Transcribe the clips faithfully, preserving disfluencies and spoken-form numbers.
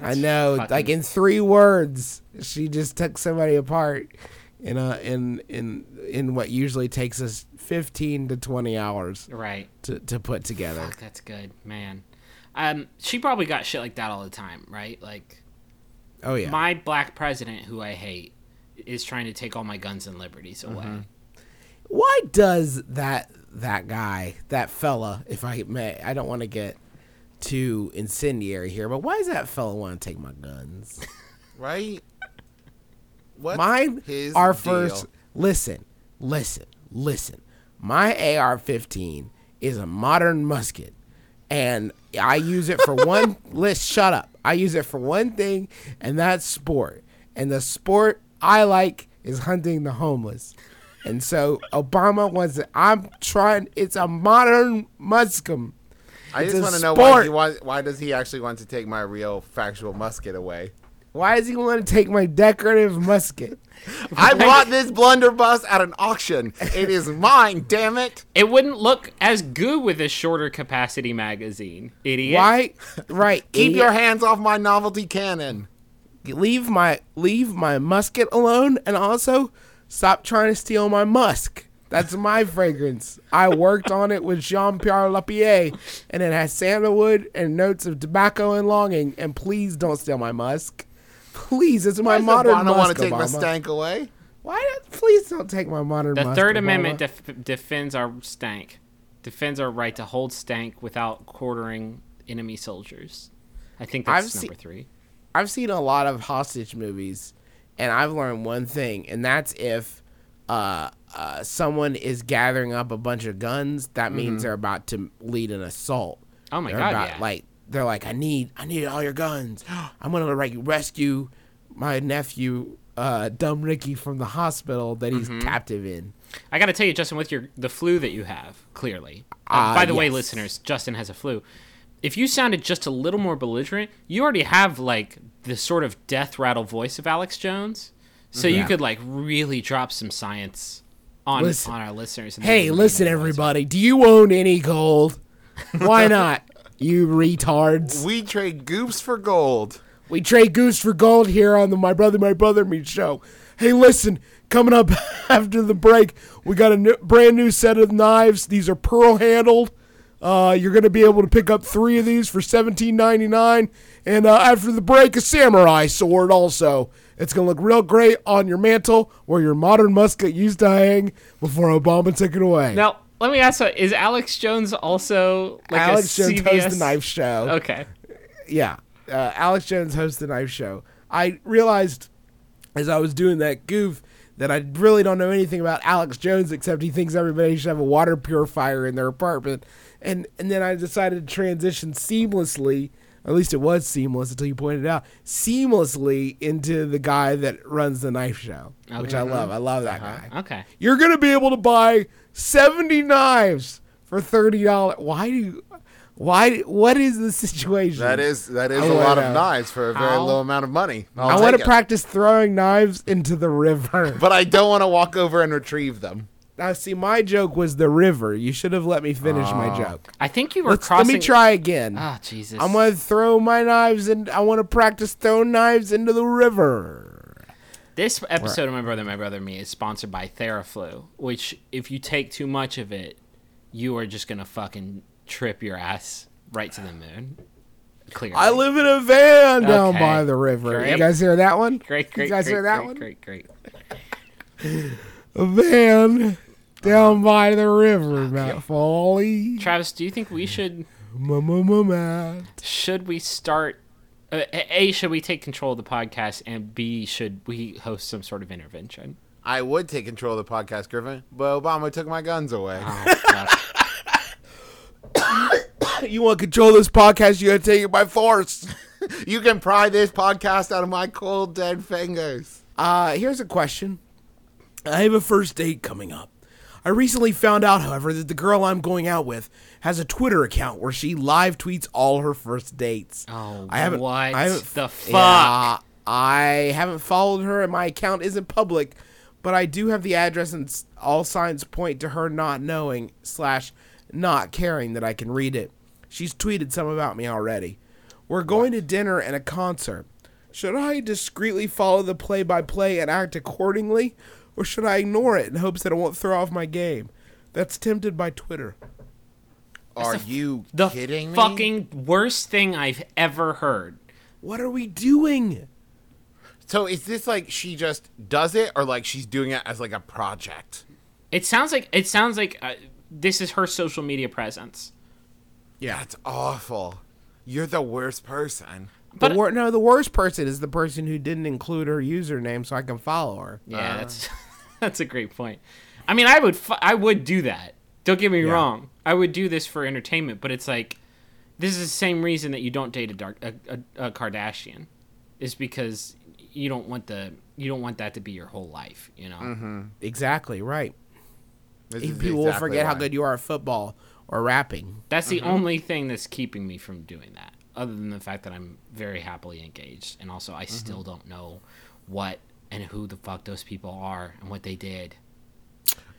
I know, fucking... like in three words, she just took somebody apart. In a, in in in what usually takes us fifteen to twenty hours, right, to, to put together. Fuck, that's good, man. Um, she probably got shit like that all the time, right? Like, oh yeah, my black president, who I hate, is trying to take all my guns and liberties away. Mm-hmm. Why does that that guy, that fella, if I may, I don't want to get too incendiary here, but why does that fella want to take my guns? Right. What's Mine are first. Listen, listen, listen. My A R fifteen is a modern musket, and I use it for one. List, shut up. I use it for one thing, and that's sport. And the sport I like is hunting the homeless. And so Obama wants it. I'm trying. It's a modern musket. I just want to know why he wants, why does he actually want to take my real factual musket away? Why does he want to take my decorative musket? I bought this blunderbuss at an auction. It is mine, damn it. It wouldn't look as good with a shorter capacity magazine, idiot. Why? Right. Keep idiot. Your hands off my novelty cannon. Leave my leave my musket alone, and also stop trying to steal my musk. That's my fragrance. I worked on it with Jean-Pierre Lapierre, and it has sandalwood and notes of tobacco and longing, and please don't steal my musk. Please, it's my modern musk. I don't want to take my stank away. Why? Please don't take my modern musk. The Third Amendment def- defends our stank, defends our right to hold stank without quartering enemy soldiers. I think that's number three. I've seen a lot of hostage movies, and I've learned one thing, and that's if uh, uh, someone is gathering up a bunch of guns, that mm-hmm. means they're about to lead an assault. Oh my God! About, yeah. Like. They're like, I need, I need all your guns. I'm gonna like rescue my nephew, uh, dumb Ricky, from the hospital that he's mm-hmm. captive in. I gotta tell you, Justin, with your the flu that you have, clearly. Uh, by the yes. way, listeners, Justin has a flu. If you sounded just a little more belligerent, you already have like the sort of death rattle voice of Alex Jones, so yeah. you could like really drop some science on listen. on our listeners. Hey, listen, everybody, do you own any gold? Why not? You retards. We trade goofs for gold. We trade goofs for gold here on the My Brother, My Brother Me show. Hey, listen, coming up after the break, we got a new, brand new set of knives. These are pearl-handled. Uh, you're going to be able to pick up three of these for seventeen ninety-nine. And uh, after the break, a samurai sword also. It's going to look real great on your mantle where your modern musket used to hang before Obama took it away. Now, Let me ask, is Alex Jones also like Alex a Jones C B S? Hosts the Knife Show. Okay. Yeah. Uh, Alex Jones hosts the Knife Show. I realized as I was doing that goof that I really don't know anything about Alex Jones except he thinks everybody should have a water purifier in their apartment. And and then I decided to transition seamlessly, at least it was seamless until you pointed it out, seamlessly into the guy that runs the Knife Show, okay. which I love. I love that uh-huh. guy. Okay. You're going to be able to buy seventy knives for thirty dollars. Why do you... Why? What is the situation? That is that is a lot of knives for a very I'll, low amount of money. I'll I want to practice throwing knives into the river, but I don't want to walk over and retrieve them. Now, see, my joke was the river. You should have let me finish uh, my joke. I think you were Let's, crossing. Let me try again. Ah, oh, Jesus! I'm going to throw my knives and I want to practice throwing knives into the river. This episode right. of My Brother, My Brother, Me is sponsored by TheraFlu, which if you take too much of it, you are just going to fucking. Trip your ass right to the moon. Clearly. I live in a van down okay. by the river. Great. You guys hear that one? Great, great, you guys great, hear that great, great, great. A van down uh, by the river, okay. Matt Foley. Travis, do you think we should... Should we start... Uh, A, should we take control of the podcast? And B, should we host some sort of intervention? I would take control of the podcast, Griffin, but Obama took my guns away. Oh, God. You want to control this podcast, you got to take it by force. You can pry this podcast out of my cold, dead fingers. Uh, here's a question. I have a first date coming up. I recently found out, however, that the girl I'm going out with has a Twitter account where she live tweets all her first dates. Oh, I haven't, what I haven't, the fuck? Yeah, I haven't followed her, and my account isn't public, but I do have the address, and all signs point to her not knowing slash not caring that I can read it. She's tweeted some about me already. We're going what? to dinner and a concert. Should I discreetly follow the play-by-play and act accordingly, or should I ignore it in hopes that it won't throw off my game? That's tempted by Twitter. Are f- you the kidding me? The fucking worst thing I've ever heard. What are we doing? So is this like she just does it, or like she's doing it as like a project? It sounds like it sounds like uh, this is her social media presence. Yeah, it's awful. You're the worst person. But the wor- no, the worst person is the person who didn't include her username, so I can follow her. Yeah, uh. that's that's a great point. I mean, I would fu- I would do that. Don't get me yeah. wrong. I would do this for entertainment, but it's like this is the same reason that you don't date a dark a, a, a Kardashian, is because you don't want the you don't want that to be your whole life. You know, mm-hmm. exactly right. This People exactly will forget right. how good you are at football. Or rapping. That's the mm-hmm. only thing that's keeping me from doing that, other than the fact that I'm very happily engaged. And also, I mm-hmm. still don't know what and who the fuck those people are and what they did.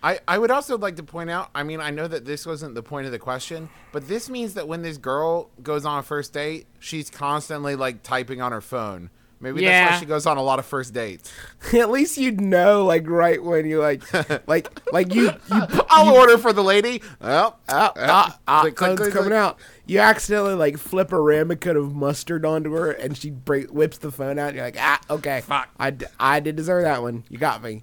I, I would also like to point out, I mean, I know that this wasn't the point of the question, but this means that when this girl goes on a first date, she's constantly, like, typing on her phone. Maybe yeah. that's why she goes on a lot of first dates. At least you'd know, like, right when you, like, like, like you, you, you I'll order for the lady. Oh, oh, oh, oh. The code's coming out. You accidentally, like, flip a ramekin of mustard onto her, and she break, whips the phone out, and you're like, ah, okay. Fuck. I, d- I did deserve that one. You got me.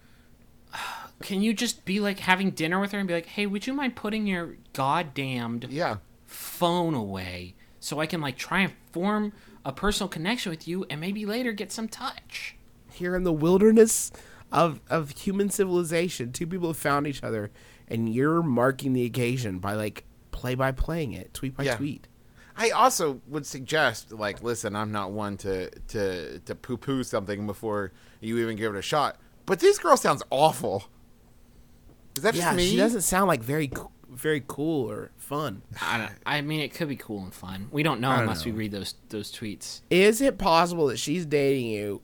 Can you just be, like, having dinner with her and be like, hey, would you mind putting your goddamned yeah. phone away so I can, like, try and form... a personal connection with you, and maybe later get some touch. Here in the wilderness of of human civilization, two people have found each other, and you're marking the occasion by, like, play-by-playing it, tweet by yeah. tweet. I also would suggest, like, listen, I'm not one to, to, to poo-poo something before you even give it a shot, but this girl sounds awful. Is that yeah, just me? Yeah, she doesn't sound, like, very cool. Very cool or fun. I, don't, I mean, it could be cool and fun. We don't know don't unless know. we read those those tweets. Is it possible that she's dating you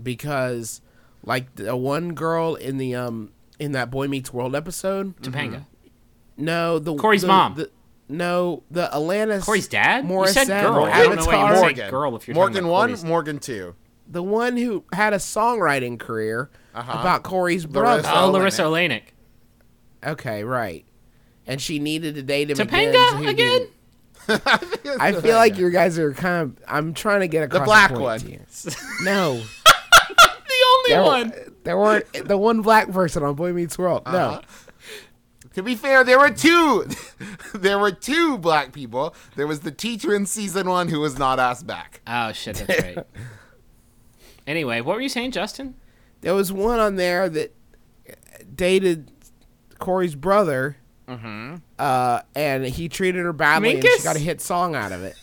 because, like, the one girl in the um in that Boy Meets World episode, Topanga? Mm-hmm. No, the Corey's the, mom. The, no, the Alanis. Corey's dad. Morris you said girl. I don't know why you Morgan. Said girl. If you're Morgan one, Corey's Morgan two. The one who had a songwriting career uh-huh. about Corey's brother. Larissa oh, Larissa Oleynik. Okay, right. And she needed to date him Topanga again. So again? I feel like you guys are kind of... I'm trying to get across the black the point one. No. The only there, one. There weren't the one black person on Boy Meets World. Uh-huh. No. To be fair, there were two. There were two black people. There was the teacher in season one who was not asked back. Oh, shit, that's right. Anyway, what were you saying, Justin? There was one on there that dated Corey's brother, mm-hmm. uh, and he treated her badly, Minkus? And she got a hit song out of it.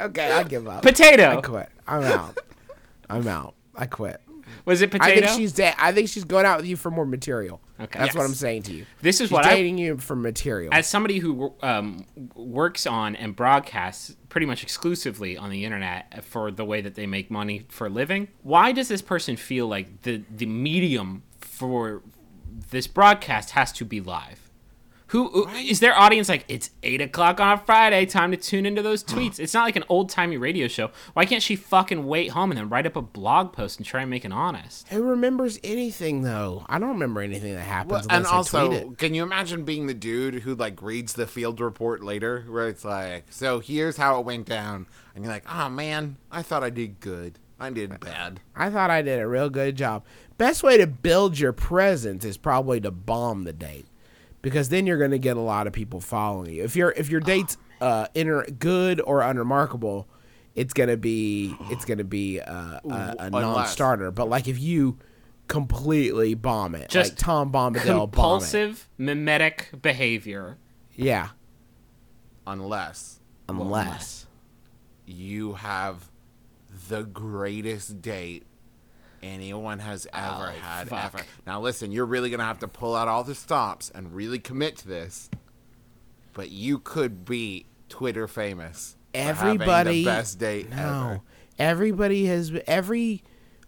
Okay, I give up. Potato. I quit. I'm out. I'm out. I quit. Was it potato? I think she's da- I think she's going out with you for more material. Okay, that's yes. what I'm saying to you. This is she's what I'm dating I, you for material. As somebody who um, works on and broadcasts pretty much exclusively on the internet for the way that they make money for a living, why does this person feel like the the medium for this broadcast has to be live? Who is their audience like, it's eight o'clock on Friday, time to tune into those tweets. It's not like an old-timey radio show. Why can't she fucking wait home and then write up a blog post and try and make it honest? Who remembers anything, though? I don't remember anything that happens well, unless and I also, tweet it. Can you imagine being the dude who, like, reads the field report later where it's like, so here's how it went down. And you're like, oh, man, I thought I did good. I did bad. I thought I did a real good job. Best way to build your presence is probably to bomb the date. Because then you're going to get a lot of people following you. If you're if your date's oh, uh, inter- good or unremarkable, it's going to be it's going to be a, a, a non-starter. But like if you completely bomb it, just like Tom Bombadil, compulsive bomb it. Mimetic behavior. Yeah. Unless unless you have the greatest date anyone has ever oh, had fuck. ever. Now listen, you're really gonna have to pull out all the stops and really commit to this. But you could be Twitter famous. Everybody for having the best date no. ever. Everybody has every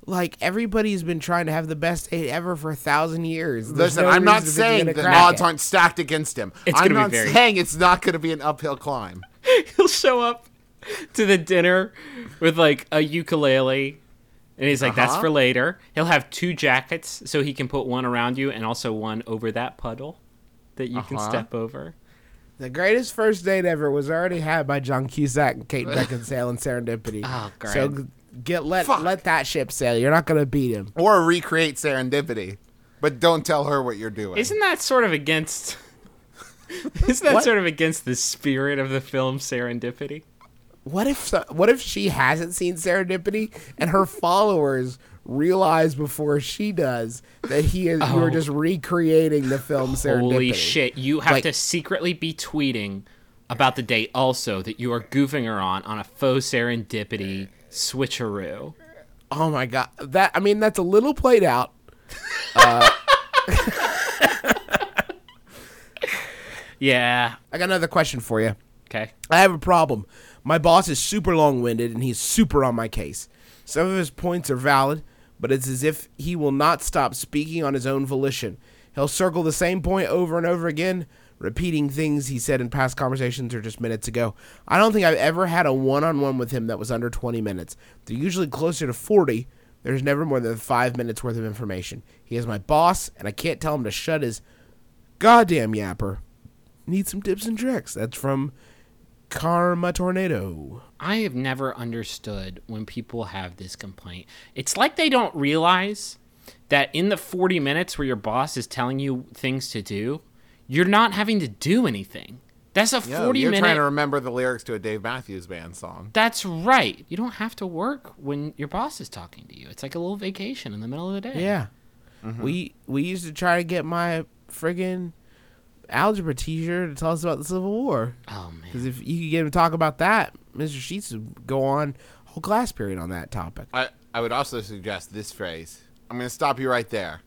like everybody's been trying to have the best date ever for a thousand years. There's listen, no I'm not saying that odds aren't stacked against him. It's I'm not very... saying it's not gonna be an uphill climb. He'll show up to the dinner with like a ukulele. And he's like, uh-huh. that's for later. He'll have two jackets so he can put one around you and also one over that puddle that you uh-huh. can step over. The greatest first date ever was already had by John Cusack and Kate Beckinsale and Serendipity. Oh, great. So get, let, let that ship sail. You're not going to beat him. Or recreate Serendipity, but don't tell her what you're doing. Isn't that sort of against Isn't that what? sort of against the spirit of the film Serendipity? What if what if she hasn't seen Serendipity and her followers realize before she does that he is oh. you're just recreating the film Serendipity? Holy shit! You have like, to secretly be tweeting about the date also that you are goofing her on on a faux Serendipity switcheroo. Oh my god! That I mean that's a little played out. uh, yeah. I got another question for you. Okay. I have a problem. My boss is super long-winded, and he's super on my case. Some of his points are valid, but it's as if he will not stop speaking on his own volition. He'll circle the same point over and over again, repeating things he said in past conversations or just minutes ago. I don't think I've ever had a one-on-one with him that was under twenty minutes. They're usually closer to forty. There's never more than five minutes worth of information. He is my boss, and I can't tell him to shut his goddamn yapper. Need some tips and tricks. That's from... Karma Tornado. I have never understood when people have this complaint. It's like they don't realize that in the forty minutes where your boss is telling you things to do, you're not having to do anything. That's a Yo, forty you're minute. You're trying to remember the lyrics to a Dave Matthews Band song. That's right. You don't have to work when your boss is talking to you. It's like a little vacation in the middle of the day. Yeah. Mm-hmm. We we used to try to get my friggin' algebra teacher to tell us about the Civil War. Oh, man. Because if you could get him to talk about that, Mister Sheets would go on a whole class period on that topic. I, I would also suggest this phrase. I'm going to stop you right there.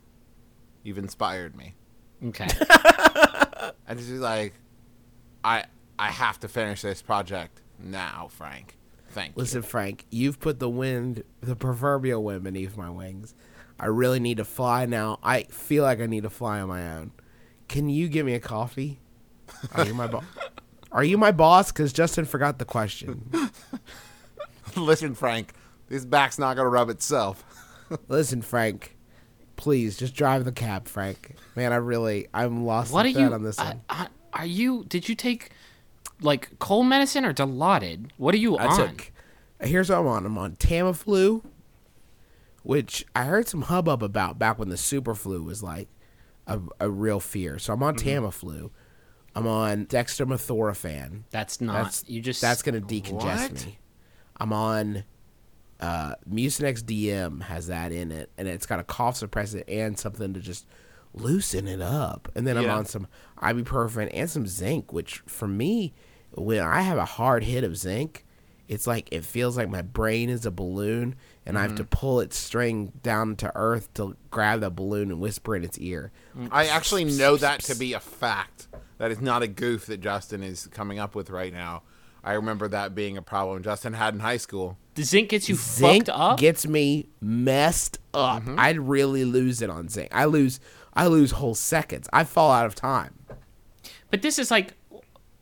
You've inspired me. Okay. And just be like, I, I have to finish this project now, Frank. Thank Listen, you. Listen, Frank, you've put the wind, the proverbial wind beneath my wings. I really need to fly now. I feel like I need to fly on my own. Can you give me a coffee? Are you my boss? Are you my boss? Because Justin forgot the question. Listen, Frank, this back's not going to rub itself. Listen, Frank, please just drive the cab, Frank. Man, I really, I'm lost what are you, on this uh, one. Uh, are you, did you take, like, cold medicine or Dilaudid? What are you I on? Took, here's what I'm on. I'm on Tamiflu, which I heard some hubbub about back when the superflu was like, a, a real fear. So I'm on mm-hmm. Tamiflu. I'm on dextromethorphan. That's not. That's, you just. That's gonna decongest what? me. I'm on. Uh, Mucinex D M has that in it, and it's got a cough suppressant and something to just loosen it up. And then yeah. I'm on some ibuprofen and some zinc, which for me, when I have a hard hit of zinc, it's like it feels like my brain is a balloon, and mm-hmm. I have to pull its string down to earth to grab the balloon and whisper in its ear. I actually know that to be a fact. That is not a goof that Justin is coming up with right now. I remember that being a problem Justin had in high school. The zinc gets you zinc fucked up? Gets me messed up. Mm-hmm. I'd really lose it on zinc. I lose I lose whole seconds. I fall out of time. But this is like,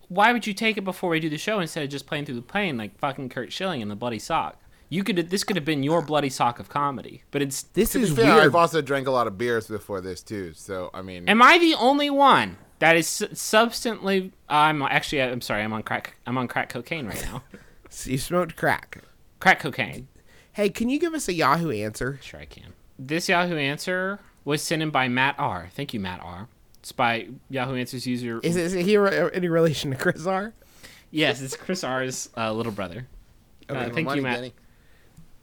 why would you take it before we do the show instead of just playing through the plane like fucking Kurt Schilling in The Bloody Sock? You could this could have been your bloody sock of comedy. But it's this to is be fair, weird. I've also drank a lot of beers before this too. So I mean, am I the only one that is substantively I'm actually I'm sorry, I'm on crack I'm on crack cocaine right now. So you smoked crack. Crack cocaine. Hey, can you give us a Yahoo answer? Sure I can. This Yahoo answer was sent in by Matt R. Thank you, Matt R. It's by Yahoo Answers user. Is, is he re- any relation to Chris R? Yes, it's Chris R.'s uh, little brother. Okay, uh, thank you, Matt. Danny.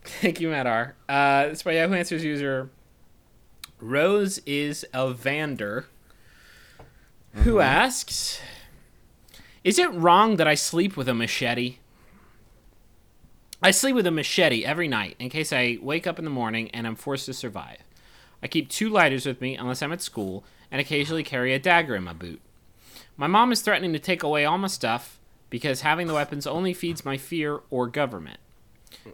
Thank you, Matt R. Uh, it's by Yahoo Answers user Rose is Elvander, mm-hmm. who asks, is it wrong that I sleep with a machete? I sleep with a machete every night in case I wake up in the morning and I'm forced to survive. I keep two lighters with me unless I'm at school and occasionally carry a dagger in my boot. My mom is threatening to take away all my stuff because having the weapons only feeds my fear or government.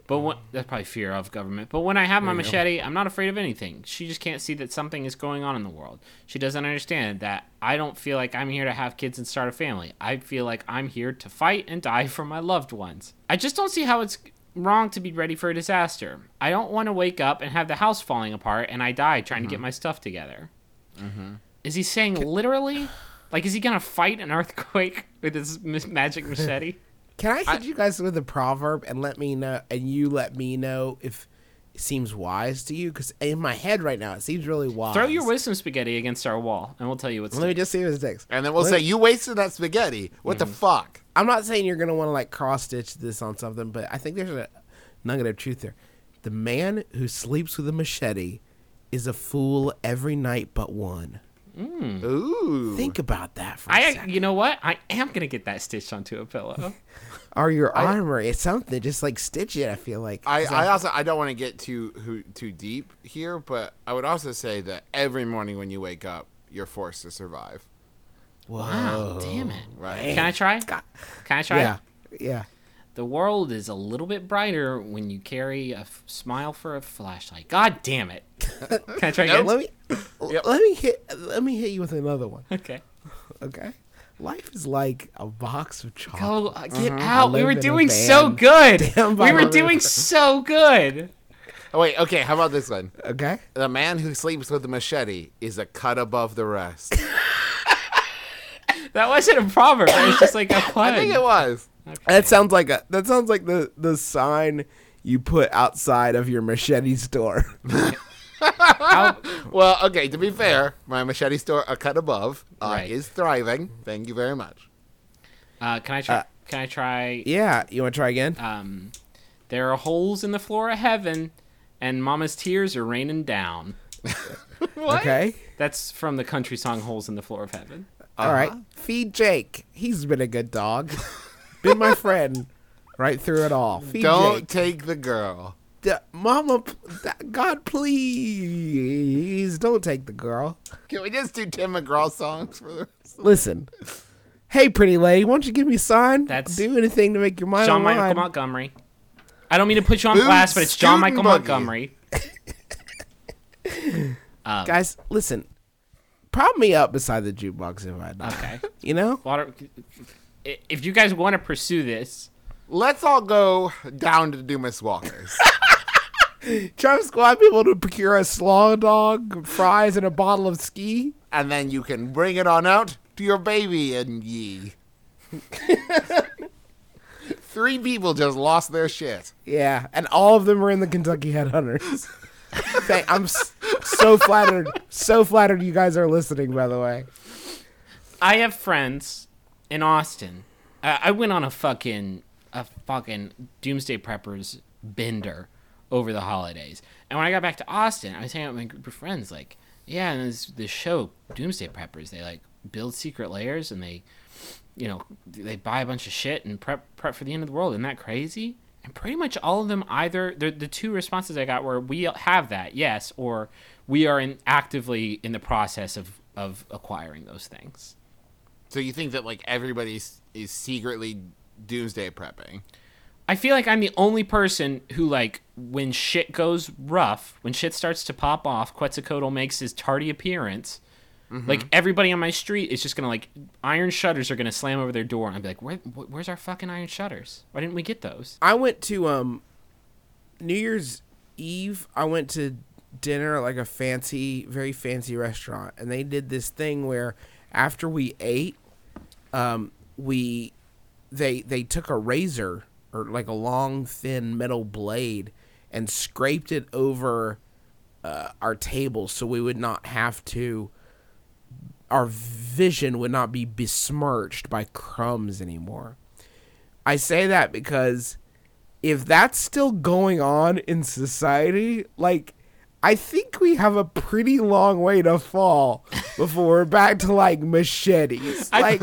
But what, that's probably fear of government. But when I have my machete, I'm not afraid of anything. She just can't see that something is going on in the world. She doesn't understand that I don't feel like I'm here to have kids and start a family. I feel like I'm here to fight and die for my loved ones. I just don't see how it's wrong to be ready for a disaster. I don't want to wake up and have the house falling apart and I die trying mm-hmm. to get my stuff together. Mm-hmm. Is he saying literally? Like, is he going to fight an earthquake with his magic machete? Can I hit I, you guys with a proverb and let me know, and you let me know if it seems wise to you? Because in my head right now, it seems really wise. Throw your wisdom spaghetti against our wall, and we'll tell you what's next. Let me just see what's next. And then we'll let say, me... you wasted that spaghetti. What mm-hmm. the fuck? I'm not saying you're going to want to, like, cross-stitch this on something, but I think there's a nugget of truth there. The man who sleeps with a machete is a fool every night but one. Mm. Ooh. Think about that for a I, second. You know what? I am going to get that stitched onto a pillow. Or your I, armor. It's something. Just, like, stitch it, I feel like. I, I also I don't want to get too too deep here, but I would also say that every morning when you wake up, you're forced to survive. Whoa. Wow. Damn it. Right. Man. Can I try? God. Can I try? Yeah. Yeah. The world is a little bit brighter when you carry a f- smile for a flashlight. God damn it. Can I try again? Let me yep. let me hit let me hit you with another one. Okay. Okay. Life is like a box of chocolate. Go, get mm-hmm. out. We were doing so good. Damn, we were doing so good. Oh wait, okay, how about this one? Okay. The man who sleeps with a machete is a cut above the rest. That wasn't a proverb. It was just like a pun. I think it was. Okay. That sounds like a that sounds like the, the sign you put outside of your machete store. Well, okay, to be fair, my machete store, a cut above, uh, right. is thriving. Thank you very much. Uh, can I try? Uh, can I try? Yeah, you want to try again? Um, there are holes in the floor of heaven, and Mama's tears are raining down. What? Okay, that's from the country song "Holes in the Floor of Heaven." Uh-huh. All right, feed Jake. He's been a good dog. Been my friend right through it all. Feed Don't Jake. Take the girl. D- Mama, God, please don't take the girl. Can we just do Tim McGraw songs for the rest of Listen. This? Hey, pretty lady, won't you give me a sign? That's do anything to make your mind John Michael Montgomery. I don't mean to put you on Boom, blast, but it's John Michael buggy. Montgomery. um, Guys, listen. Prop me up beside the jukebox if I die. Okay. You know? Water, if you guys want to pursue this, let's all go down to Dumas Walker's. Try to squad people to procure a slaw dog, fries, and a bottle of ski. And then you can bring it on out to your baby and ye. Three people just lost their shit. Yeah, and all of them were in the Kentucky Headhunters. I'm So flattered. So flattered you guys are listening, by the way. I have friends in Austin. Uh, I went on a fucking a fucking Doomsday Preppers bender over the holidays. And when I got back to Austin, I was hanging out with my group of friends, like, yeah, and this, this show, Doomsday Preppers, they, like, build secret lairs and they, you know, they buy a bunch of shit and prep prep for the end of the world. Isn't that crazy? And pretty much all of them either, the, the two responses I got were, we have that, yes, or we are in, actively in the process of, of acquiring those things. So you think that, like, everybody is secretly doomsday prepping? I feel like I'm the only person who, like, when shit goes rough, when shit starts to pop off, Quetzalcoatl makes his tardy appearance. Mm-hmm. Like, everybody on my street is just going to, like, iron shutters are going to slam over their door. And I'll be like, Where, wh- where's our fucking iron shutters? Why didn't we get those? I went to um, New Year's Eve. I went to dinner at, like, a fancy, very fancy restaurant. And they did this thing where after we ate, um, we they they took a razor or like a long, thin metal blade and scraped it over uh, our table so we would not have to, our vision would not be besmirched by crumbs anymore. I say that because if that's still going on in society, like, I think we have a pretty long way to fall before we're back to, like, machetes. Like,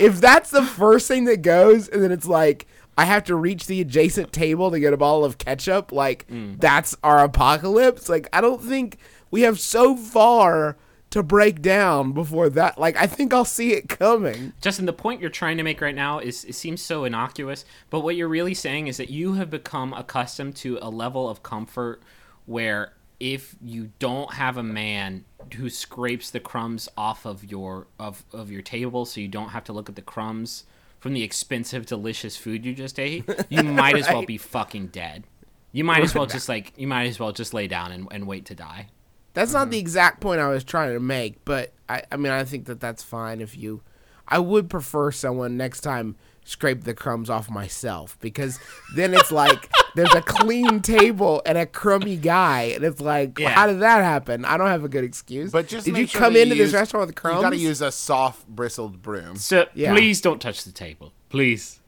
if that's the first thing that goes and then it's like, I have to reach the adjacent table to get a bottle of ketchup. Like, mm. that's our apocalypse. Like, I don't think we have so far to break down before that. Like, I think I'll see it coming. Justin, the point you're trying to make right now is, it seems so innocuous, but what you're really saying is that you have become accustomed to a level of comfort where if you don't have a man who scrapes the crumbs off of your of, of your table so you don't have to look at the crumbs from the expensive, delicious food you just ate, you might right? as well be fucking dead. You might as well just like, you might as well just lay down and, and wait to die. That's mm-hmm. not the exact point I was trying to make, but I, I mean, I think that that's fine if you, I would prefer someone next time scrape the crumbs off myself, because then it's like, there's a clean table and a crummy guy, and it's like, yeah. well, how did that happen? I don't have a good excuse. But just did you sure come into you this use, restaurant with crumbs? You gotta use a soft bristled broom. So yeah. please don't touch the table, please.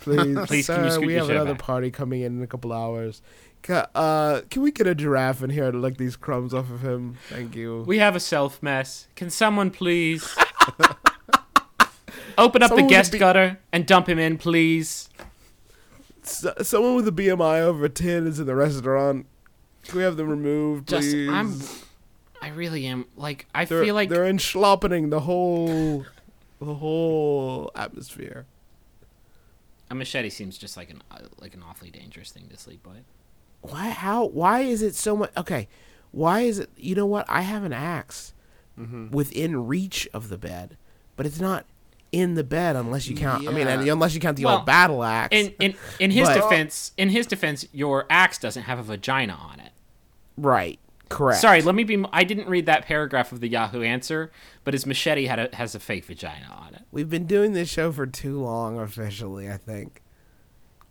Please, please. Sir, can you scoot we your have another back? Party coming in in a couple hours. Uh, can we get a giraffe in here to lick these crumbs off of him? Thank you. We have a self mess. Can someone please open up someone the guest be- gutter and dump him in, please? So, someone with a B M I over ten is in the restaurant. Can we have them removed, please? Justin, I'm, I really am. Like, I they're, feel like they're enschloppening the whole, the whole atmosphere. A machete seems just like an like an awfully dangerous thing to sleep with. Why? How? Why is it so much? Okay, why is it? You know what? I have an axe mm-hmm. within reach of the bed, but it's not in the bed unless you count yeah. I mean unless you count the well, old battle axe. In in, in his but, defense in his defense your axe doesn't have a vagina on it. Right. Correct. Sorry, let me be I didn't read that paragraph of the Yahoo answer, but his machete had a, has a fake vagina on it. We've been doing this show for too long officially, I think.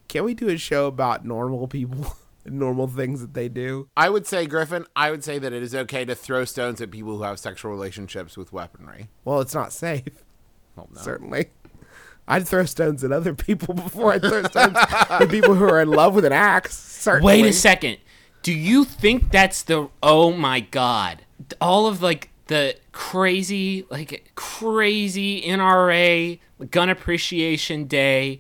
Can we do a show about normal people and normal things that they do? I would say, Griffin, I would say that it is okay to throw stones at people who have sexual relationships with weaponry. Well, it's not safe. No. Certainly. I'd throw stones at other people before I'd throw stones at people who are in love with an axe. Certainly. Wait a second. Do you think that's the... Oh, my God. All of, like, the crazy, like, crazy N R A Gun Appreciation Day...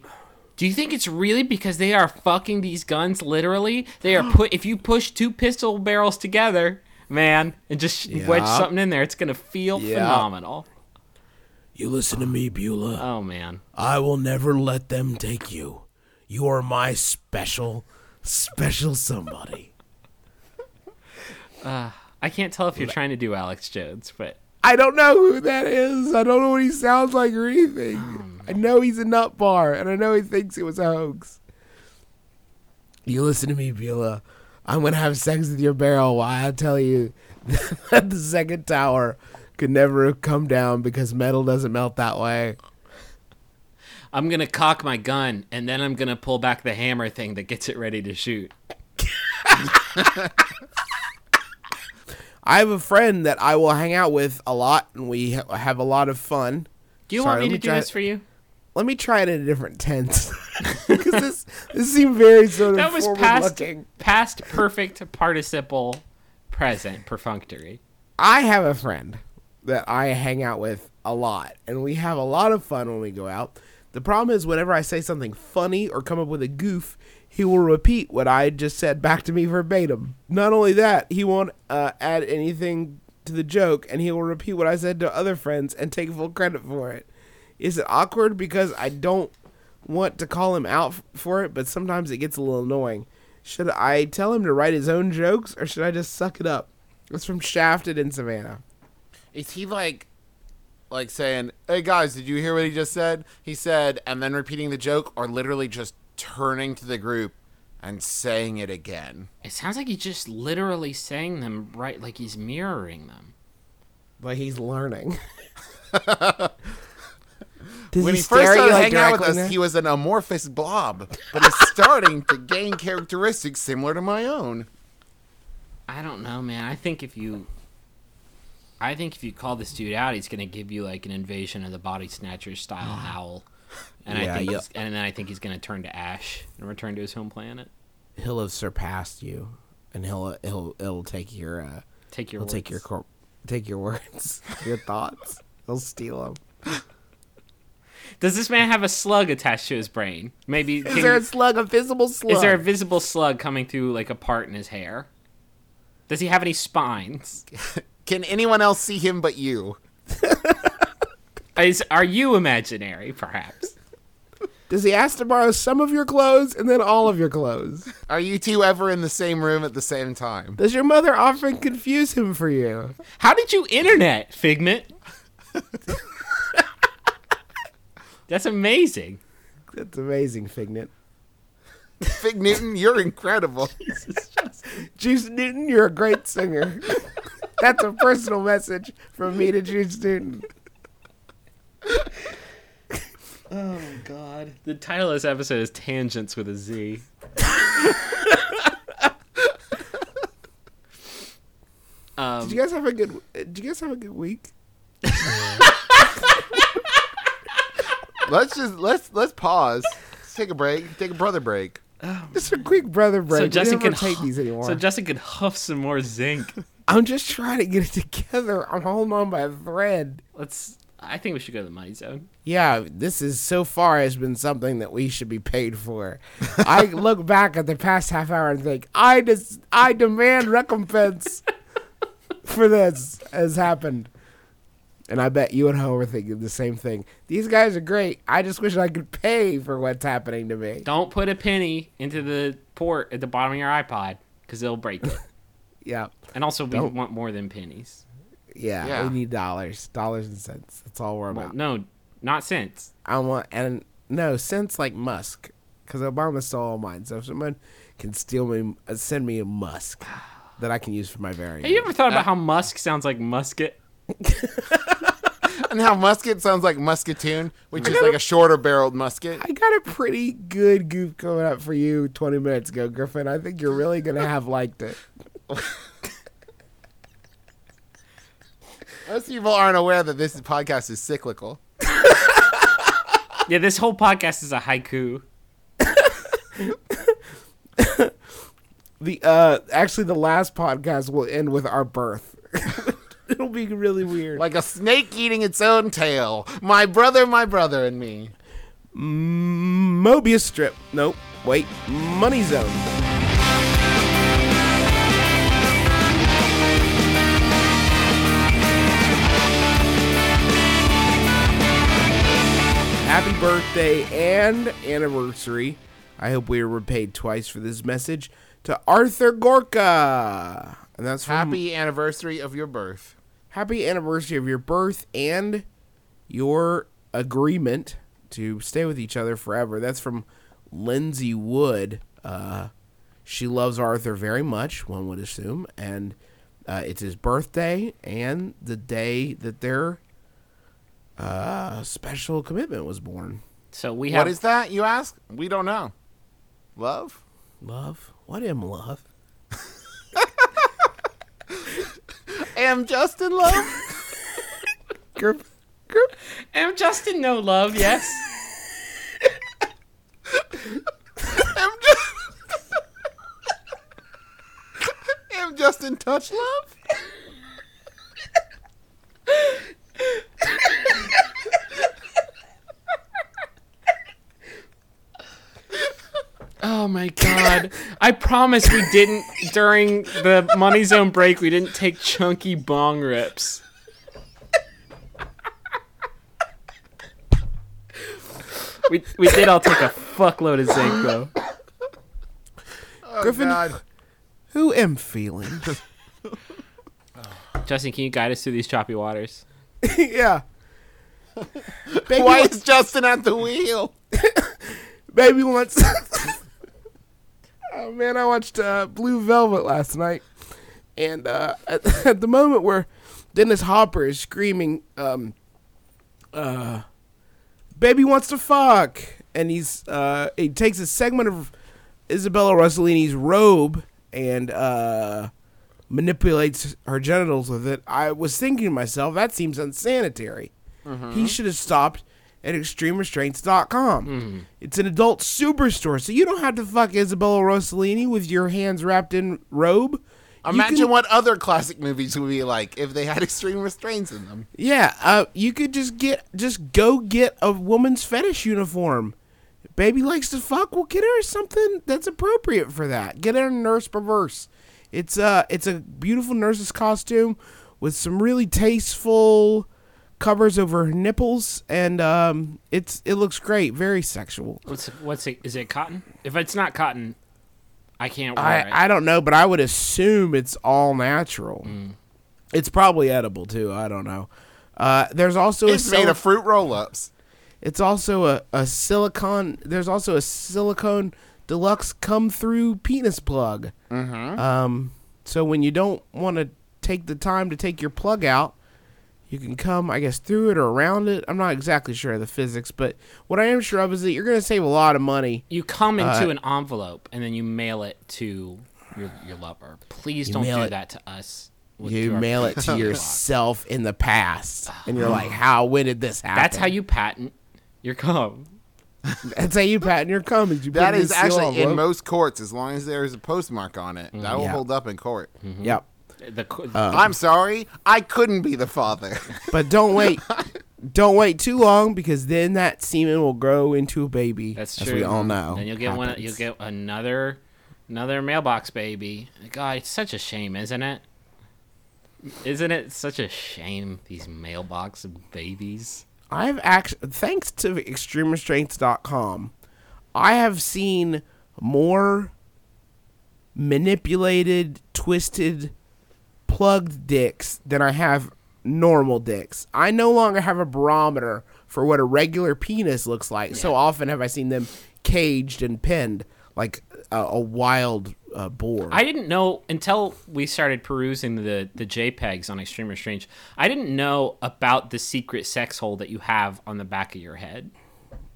Do you think it's really because they are fucking these guns, literally? They are put... If you push two pistol barrels together, man, and just yeah. wedge something in there, it's going to feel yeah. phenomenal. You listen to me, Beulah. Oh, man. I will never let them take you. You are my special, special somebody. uh, I can't tell if you're trying to do Alex Jones, but... I don't know who that is. I don't know what he sounds like or anything. Um, I know he's a nut bar, and I know he thinks it was a hoax. You listen to me, Beulah. I'm going to have sex with your barrel while I tell you that the second tower... could never have come down because metal doesn't melt that way. I'm gonna cock my gun and then I'm gonna pull back the hammer thing that gets it ready to shoot. I have a friend that I will hang out with a lot, and we ha- have a lot of fun. Do you Sorry, want me to do this it. for you? Let me try it in a different tense. Because this, this seemed very sort of That was past, past perfect participle present perfunctory. I have a friend that I hang out with a lot, and we have a lot of fun when we go out. The problem is whenever I say something funny or come up with a goof, he will repeat what I just said back to me verbatim. Not only that, he won't uh, add anything to the joke, and he will repeat what I said to other friends and take full credit for it. Is it awkward? Because I don't want to call him out f- for it, but sometimes it gets a little annoying. Should I tell him to write his own jokes, or should I just suck it up? It's from Shafted in Savannah. Is he like... like saying, hey guys, did you hear what he just said? He said, and then repeating the joke, or literally just turning to the group and saying it again. It sounds like he's just literally saying them right, like he's mirroring them. But he's learning. Does when he, he first started like hanging out with us, now? He was an amorphous blob, but he's starting to gain characteristics similar to my own. I don't know, man. I think if you... I think if you call this dude out, he's going to give you like an Invasion of the Body Snatchers style howl. And yeah, I think yep. and then I think he's going to turn to ash and return to his home planet. He'll have surpassed you, and he'll he'll he'll take your uh, take your he'll words. take your cor- take your words, your thoughts. He'll steal them. Does this man have a slug attached to his brain? Maybe Is there a slug, a visible slug? Is there a visible slug coming through like a part in his hair? Does he have any spines? Can anyone else see him but you? Is, are you imaginary, perhaps? Does he ask to borrow some of your clothes and then all of your clothes? Are you two ever in the same room at the same time? Does your mother often confuse him for you? How did you internet, Figment? That's amazing. That's amazing, Figment. Fig Newton, you're incredible. Just... Juice Newton, you're a great singer. That's a personal message from me to Juice Newton. Oh, God. The title of this episode is Tangents with a Z. um, did you guys have a good Did you guys have a good week? let's just let's let's pause. Let's take a break. Take a brother break. Oh, just a quick brother break. So Justin can take these anymore. So Justin can huff some more zinc. I'm just trying to get it together. I'm holding on by a thread. Let's. I think we should go to the money zone. Yeah, this is so far has been something that we should be paid for. I look back at the past half hour and think, I des- I demand recompense for this has happened. And I bet you and Ho are thinking the same thing. These guys are great. I just wish I could pay for what's happening to me. Don't put a penny into the port at the bottom of your iPod because it'll break it. Yeah. And also, we Don't. want more than pennies. Yeah, yeah, we need dollars. Dollars and cents. That's all we're well, about. No, not cents. I want, and no, cents like Musk. Because Obama stole all mine. So if someone can steal me, uh, send me a Musk that I can use for my variant. Have you ever thought about uh, how Musk sounds like musket? And how musket sounds like musketoon, which I is like a, a shorter barreled musket. I got a pretty good goof coming up for you twenty minutes ago, Griffin. I think you're really going to have liked it. Most people aren't aware that this podcast is cyclical. Yeah, this whole podcast is a haiku. the uh, actually, the last podcast will end with our birth. It'll be really weird, like a snake eating its own tail. My brother, my brother, and me. M- Mobius strip. Nope. Wait. Money zone. Happy birthday and anniversary. I hope we are repaid twice for this message to Arthur Gorka. And that's from Happy anniversary of your birth. Happy anniversary of your birth and your agreement to stay with each other forever. That's from Lindsay Wood. Uh, she loves Arthur very much, one would assume. And uh, it's his birthday and the day that they're... Uh, special commitment was born. So we have. What is that? You ask. We don't know. Love. Love. What am love? Am Justin love? Grip, grip. Am Justin no love, yes. Am, just... Am Justin touch love? Oh my god. I promise we didn't, during the Money Zone break, we didn't take chunky bong rips. We we did all take a fuckload of zinc, though. Oh, Griffin, god. Who am feeling? Justin, can you guide us through these choppy waters? Yeah. Baby, why is Justin at the wheel? Baby wants... Oh, man, I watched uh, Blue Velvet last night, and uh, at, at the moment where Dennis Hopper is screaming, um, uh, baby wants to fuck, and he's uh, he takes a segment of Isabella Rossellini's robe and uh, manipulates her genitals with it, I was thinking to myself, that seems unsanitary. Mm-hmm. He should have stopped at Extreme Restraints dot com. Mm. It's an adult superstore, so you don't have to fuck Isabella Rossellini with your hands wrapped in robe. Imagine can, what other classic movies would be like if they had extreme restraints in them. Yeah, uh, you could just get, just go get a woman's fetish uniform. Baby likes to fuck. Well, get her something that's appropriate for that. Get her a nurse perverse. It's uh, it's a beautiful nurse's costume with some really tasteful covers over her nipples, and um, it's it looks great, very sexual. What's what's it? Is it cotton? If it's not cotton, I can't wear I, it. I don't know, but I would assume it's all natural. Mm. It's probably edible too. I don't know. Uh, there's also it's a made sil- of fruit roll-ups. It's also a, a silicone. There's also a silicone deluxe come through penis plug. Mm-hmm. Um, so when you don't want to take the time to take your plug out, you can come, I guess, through it or around it. I'm not exactly sure of the physics, but what I am sure of is that you're going to save a lot of money. You come into uh, an envelope, and then you mail it to your, your lover. Please don't do it, that to us. With, you mail it to yourself in the past, and you're like, how, when did this happen? That's how you patent your cum. That's how you patent your cum. You that is actually in most courts, as long as there is a postmark on it. Mm-hmm. That will yeah. hold up in court. Mm-hmm. Yep. The, um, I'm sorry, I couldn't be the father. But don't wait, don't wait too long, because then that semen will grow into a baby. That's true. As we all know, and you'll get happens. one. You'll get another, another mailbox baby. God, it's such a shame, isn't it? Isn't it such a shame, these mailbox babies? I've actually, thanks to Extreme Restraints dot com, I have seen more manipulated, twisted, plugged dicks than I have normal dicks. I no longer have a barometer for what a regular penis looks like. Yeah. So often have I seen them caged and pinned like a, a wild uh, boar. I didn't know until we started perusing the, the JPEGs on Extreme Restraints. I didn't know about the secret sex hole that you have on the back of your head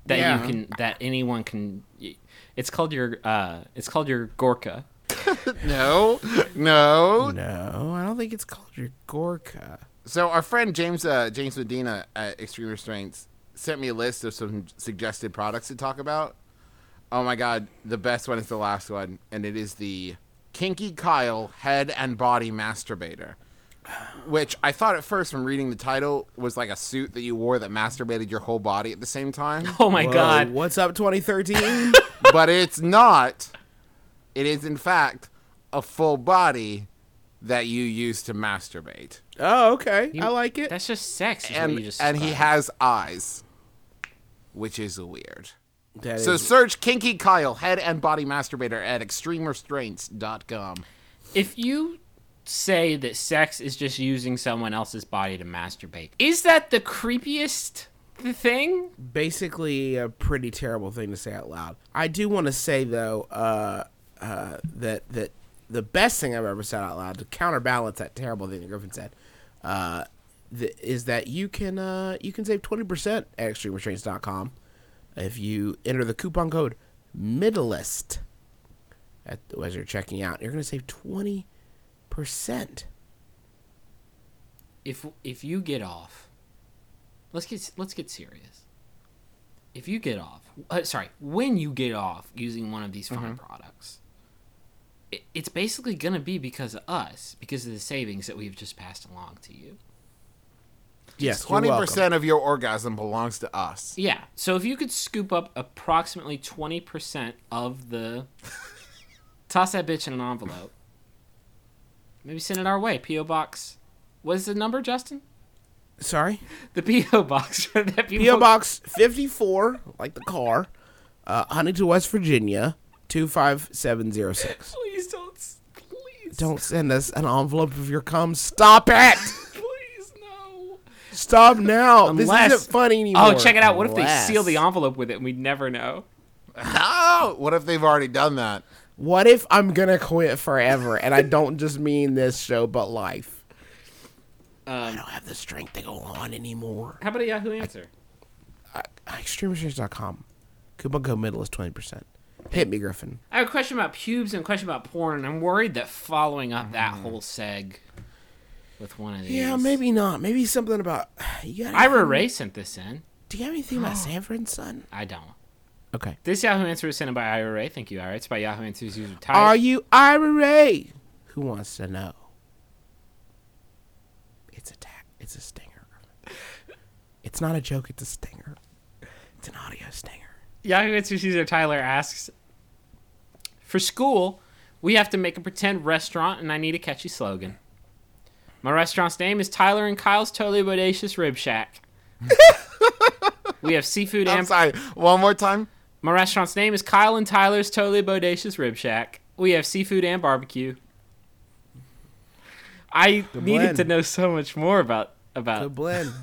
that yeah. you can that anyone can. It's called your uh, it's called your Gorka. no, no, no! I don't think it's called your Gorka. So our friend James uh, James Medina at Extreme Restraints sent me a list of some suggested products to talk about. Oh my god, the best one is the last one, and it is the Kinky Kyle Head and Body Masturbator, which I thought at first from reading the title was like a suit that you wore that masturbated your whole body at the same time. Oh my Whoa, god! What's up, twenty thirteen? But it's not. It is, in fact, a full body that you use to masturbate. Oh, okay. You, I like it. That's just sex. And, you just and he has eyes, which is weird. That so is... search Kinky Kyle Head and Body Masturbator at Extreme Restraints dot com. If you say that sex is just using someone else's body to masturbate, is that the creepiest thing? Basically, a pretty terrible thing to say out loud. I do want to say, though... uh, Uh, that that the best thing I've ever said out loud to counterbalance that terrible thing that Griffin said uh, th- is that you can uh, you can save twenty percent at Extreme Restraints dot com if you enter the coupon code MIDDLEIST at, as you're checking out. You're going to save twenty percent if if you get off, let's get let's get serious. If you get off, uh, sorry, when you get off using one of these fine mm-hmm. products, it, it's basically going to be because of us, because of the savings that we've just passed along to you. Yes, twenty percent of your orgasm belongs to us. Yeah, so if you could scoop up approximately twenty percent of the... Toss that bitch in an envelope. Maybe send it our way. P O. Box. What is the number, Justin? Sorry? The P O. Box. That P O. Box fifty-four, like the car, uh, Huntington, West Virginia, two five seven zero six. Please don't. Please. Don't send us an envelope of your cum. Stop it! Stop now. Unless, this isn't funny anymore. Oh, check it out. What Unless. if they seal the envelope with it and we never know? Oh, what if they've already done that? What if I'm going to quit forever? And I don't just mean this show, but life. Um, I don't have the strength to go on anymore. How about a Yahoo answer? Extreme Restraints dot com. Coupon code middle is twenty percent. Hit me, Griffin. I have a question about pubes and a question about porn, and I'm worried that following up mm. that whole seg... with one of these. Yeah, maybe not. Maybe something about... You Ira Ray sent this in. Do you have anything about Sanford and Son? I don't. Okay. This Yahoo answer was sent in by Ira Ray. Thank you, Ira. It's by Yahoo Answers user Tyler. Are you Ira Ray? Who wants to know? It's a ta- It's a stinger. It's not a joke. It's a stinger. It's an audio stinger. Yahoo Answers user Tyler asks, for school, we have to make a pretend restaurant, and I need a catchy slogan. My restaurant's name is Tyler and Kyle's Totally Bodacious Rib Shack. We have seafood and... I'm sorry, one more time. My restaurant's name is Kyle and Tyler's Totally Bodacious Rib Shack. We have seafood and barbecue. I Good needed blend. to know so much more about, about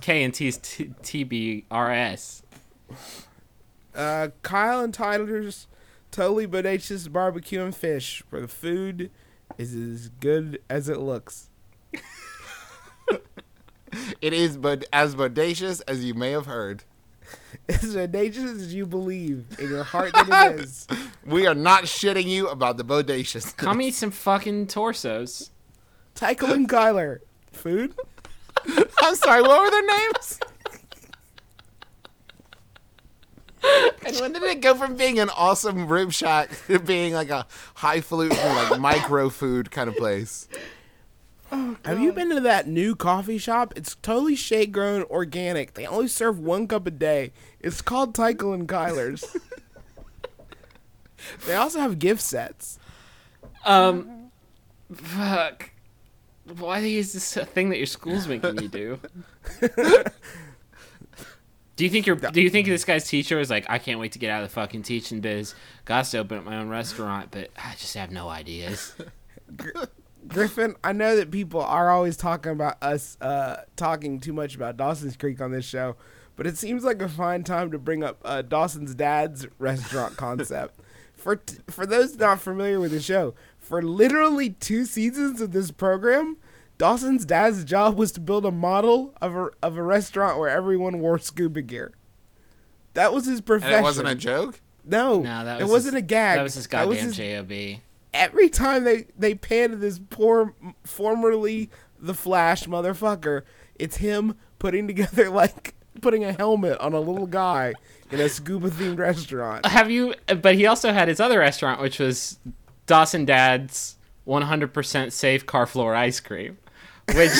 K and T's t- T B R S. Uh, Kyle and Tyler's Totally Bodacious Barbecue and Fish, where the food is as good as it looks. It is but as bodacious as you may have heard. As bodacious as you believe in your heart that it is. We are not shitting you about the bodacious. Come eat some fucking torsos. Tyler and Kyler. Food? I'm sorry, what were their names? And when did it go from being an awesome rib shack to being like a highfalutin, like micro food kind of place? Oh, have you been to that new coffee shop? It's totally shade-grown, organic. They only serve one cup a day. It's called Tyler and Kyler's. They also have gift sets. Um, fuck. Why is this a thing that your school's making you do? Do you think your Do you think this guy's teacher is like, I can't wait to get out of the fucking teaching biz. Got to open up my own restaurant, but I just have no ideas. Griffin, I know that people are always talking about us uh, talking too much about Dawson's Creek on this show, but it seems like a fine time to bring up uh, Dawson's dad's restaurant concept. For t- for those not familiar with the show, for literally two seasons of this program, Dawson's dad's job was to build a model of a, of a restaurant where everyone wore scuba gear. That was his profession. And it wasn't a joke? No, no that was it wasn't his, a gag. That was his goddamn J O B. Every time they, they pan to this poor, formerly the Flash motherfucker, it's him putting together, like, putting a helmet on a little guy in a scuba-themed restaurant. Have you, but he also had his other restaurant, which was Dawson Dad's one hundred percent safe car floor ice cream, which,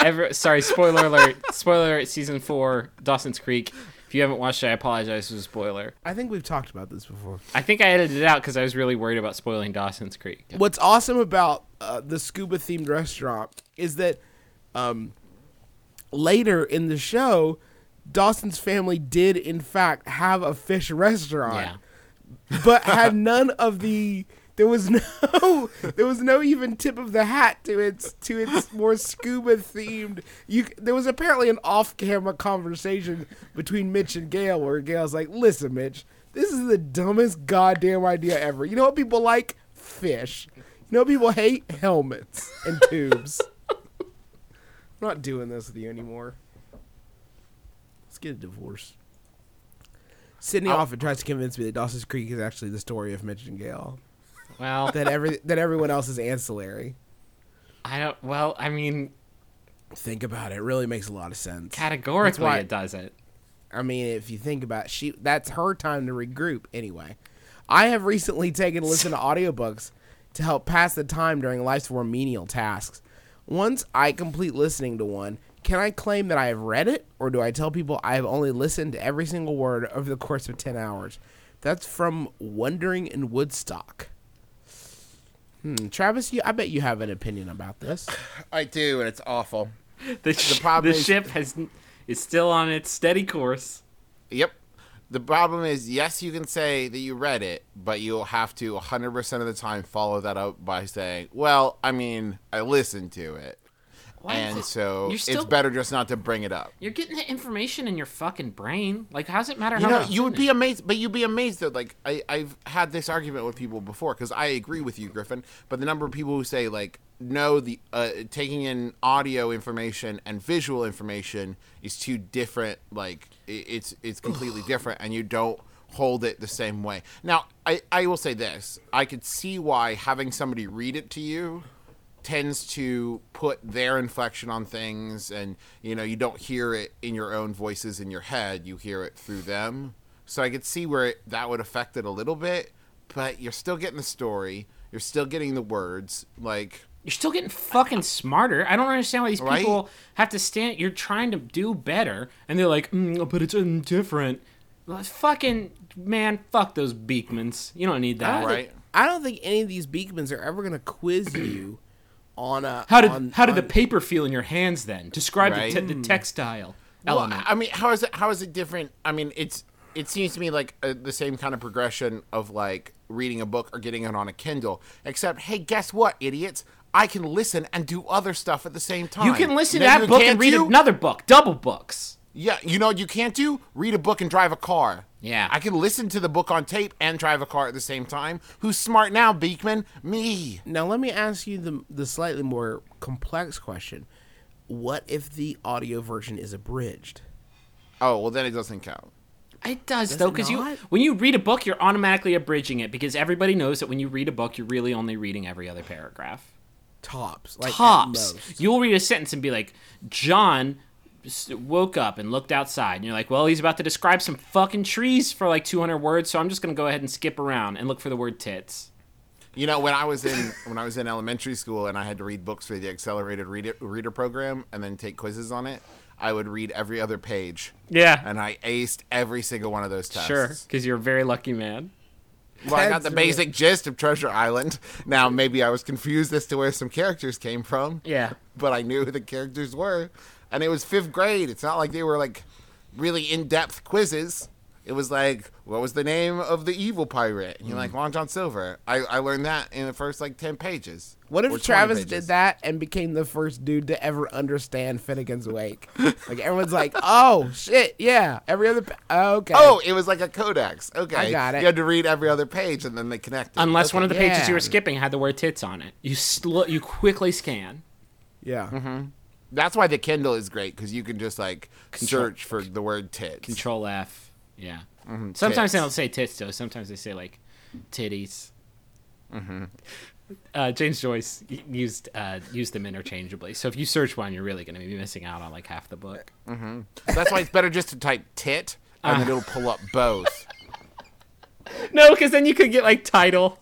ever, sorry, spoiler alert, spoiler alert, season four, Dawson's Creek. If you haven't watched it, I apologize for the spoiler. I think we've talked about this before. I think I edited it out because I was really worried about spoiling Dawson's Creek. What's awesome about uh, the scuba-themed restaurant is that um, later in the show, Dawson's family did, in fact, have a fish restaurant. Yeah. But had none of the... There was no, there was no even tip of the hat to its to its more scuba themed. You there was apparently an off camera conversation between Mitch and Gale where Gale's like, "Listen, Mitch, this is the dumbest goddamn idea ever. You know what people like? Fish. You know what people hate? Helmets and tubes. I'm not doing this with you anymore. Let's get a divorce." Sydney I'll- often tries to convince me that Dawson's Creek is actually the story of Mitch and Gale. Well, that every that everyone else is ancillary. I don't. Well, I mean, think about it, it really makes a lot of sense. Categorically, why, it doesn't. I mean, if you think about it, she, that's her time to regroup anyway. I have recently taken a listen to audiobooks to help pass the time during life's more menial tasks. Once I complete listening to one, can I claim that I have read it, or do I tell people I have only listened to every single word over the course of ten hours? That's from Wandering in Woodstock. Hmm, Travis, you, I bet you have an opinion about this. I do, and it's awful. The, sh- the, problem the is, ship has is still on its steady course. Yep. The problem is, yes, you can say that you read it, but you'll have to one hundred percent of the time follow that up by saying, well, I mean, I listened to it. Why and it, so still, it's better just not to bring it up. You're getting the information in your fucking brain. Like, how does it matter? You how know, you would be amazed, but you'd be amazed though. Like, I, I've had this argument with people before because I agree with you, Griffin. But the number of people who say like, no, the uh, taking in audio information and visual information is two different. Like, it, it's it's completely different, and you don't hold it the same way. Now, I, I will say this: I could see why having somebody read it to you tends to put their inflection on things, and you know, you don't hear it in your own voices in your head, you hear it through them. So I could see where it, that would affect it a little bit, but you're still getting the story, you're still getting the words, like you're still getting fucking smarter. I don't understand why these right? people have to stand, you're trying to do better, and they're like, mm, but it's different. Well, fucking, man, fuck those Beekmans. You don't need that. I right? Think, I don't think any of these Beekmans are ever going to quiz you on a, how did on, how did on, the paper feel in your hands then? Describe right? the, te- the textile well, element. I mean, how is it? How is it different? I mean, it's it seems to me like a, the same kind of progression of like reading a book or getting it on a Kindle. Except, hey, guess what, idiots? I can listen and do other stuff at the same time. You can listen you know, to that book and read do? another book, double books. Yeah, you know what you can't do? Read a book and drive a car. Yeah, I can listen to the book on tape and drive a car at the same time. Who's smart now, Beekman? Me. Now, let me ask you the, the slightly more complex question. What if the audio version is abridged? Oh, well, then it doesn't count. It does, does though, because you when you read a book, you're automatically abridging it, because everybody knows that when you read a book, you're really only reading every other paragraph. Tops. Like Tops. You'll read a sentence and be like, John woke up and looked outside, and you're like, well, he's about to describe some fucking trees for like two hundred words, so I'm just gonna go ahead and skip around and look for the word tits. You know, when I was in when I was in elementary school and I had to read books for the accelerated reader, reader program and then take quizzes on it, I would read every other page. Yeah, and I aced every single one of those tests. Sure, because you're a very lucky man. Well, I got the basic gist of Treasure Island. Now, maybe I was confused as to where some characters came from. Yeah, but I knew who the characters were. And it was fifth grade. It's not like they were, like, really in-depth quizzes. It was like, what was the name of the evil pirate? And you're like, Long John Silver. I, I learned that in the first, like, ten pages. What if Travis pages. did that and became the first dude to ever understand Finnegan's Wake? Like, everyone's like, oh, shit, yeah. Every other pa- oh, okay. Oh, it was like a codex. Okay. I got it. You had to read every other page, and then they connected. Unless okay. one of the pages yeah. you were skipping had the word tits on it. You, sl- you quickly scan. Yeah. Mm-hmm. That's why the Kindle is great, because you can just, like, Control, search for the word tits. Control F, yeah. Mm-hmm, sometimes tits. They don't say tits, though. Sometimes they say, like, titties. Mm-hmm. Uh, James Joyce used uh, used them interchangeably. So if you search one, you're really going to be missing out on, like, half the book. Mm-hmm. That's why it's better just to type tit, and uh. then it'll pull up both. No, because then you could get, like, title.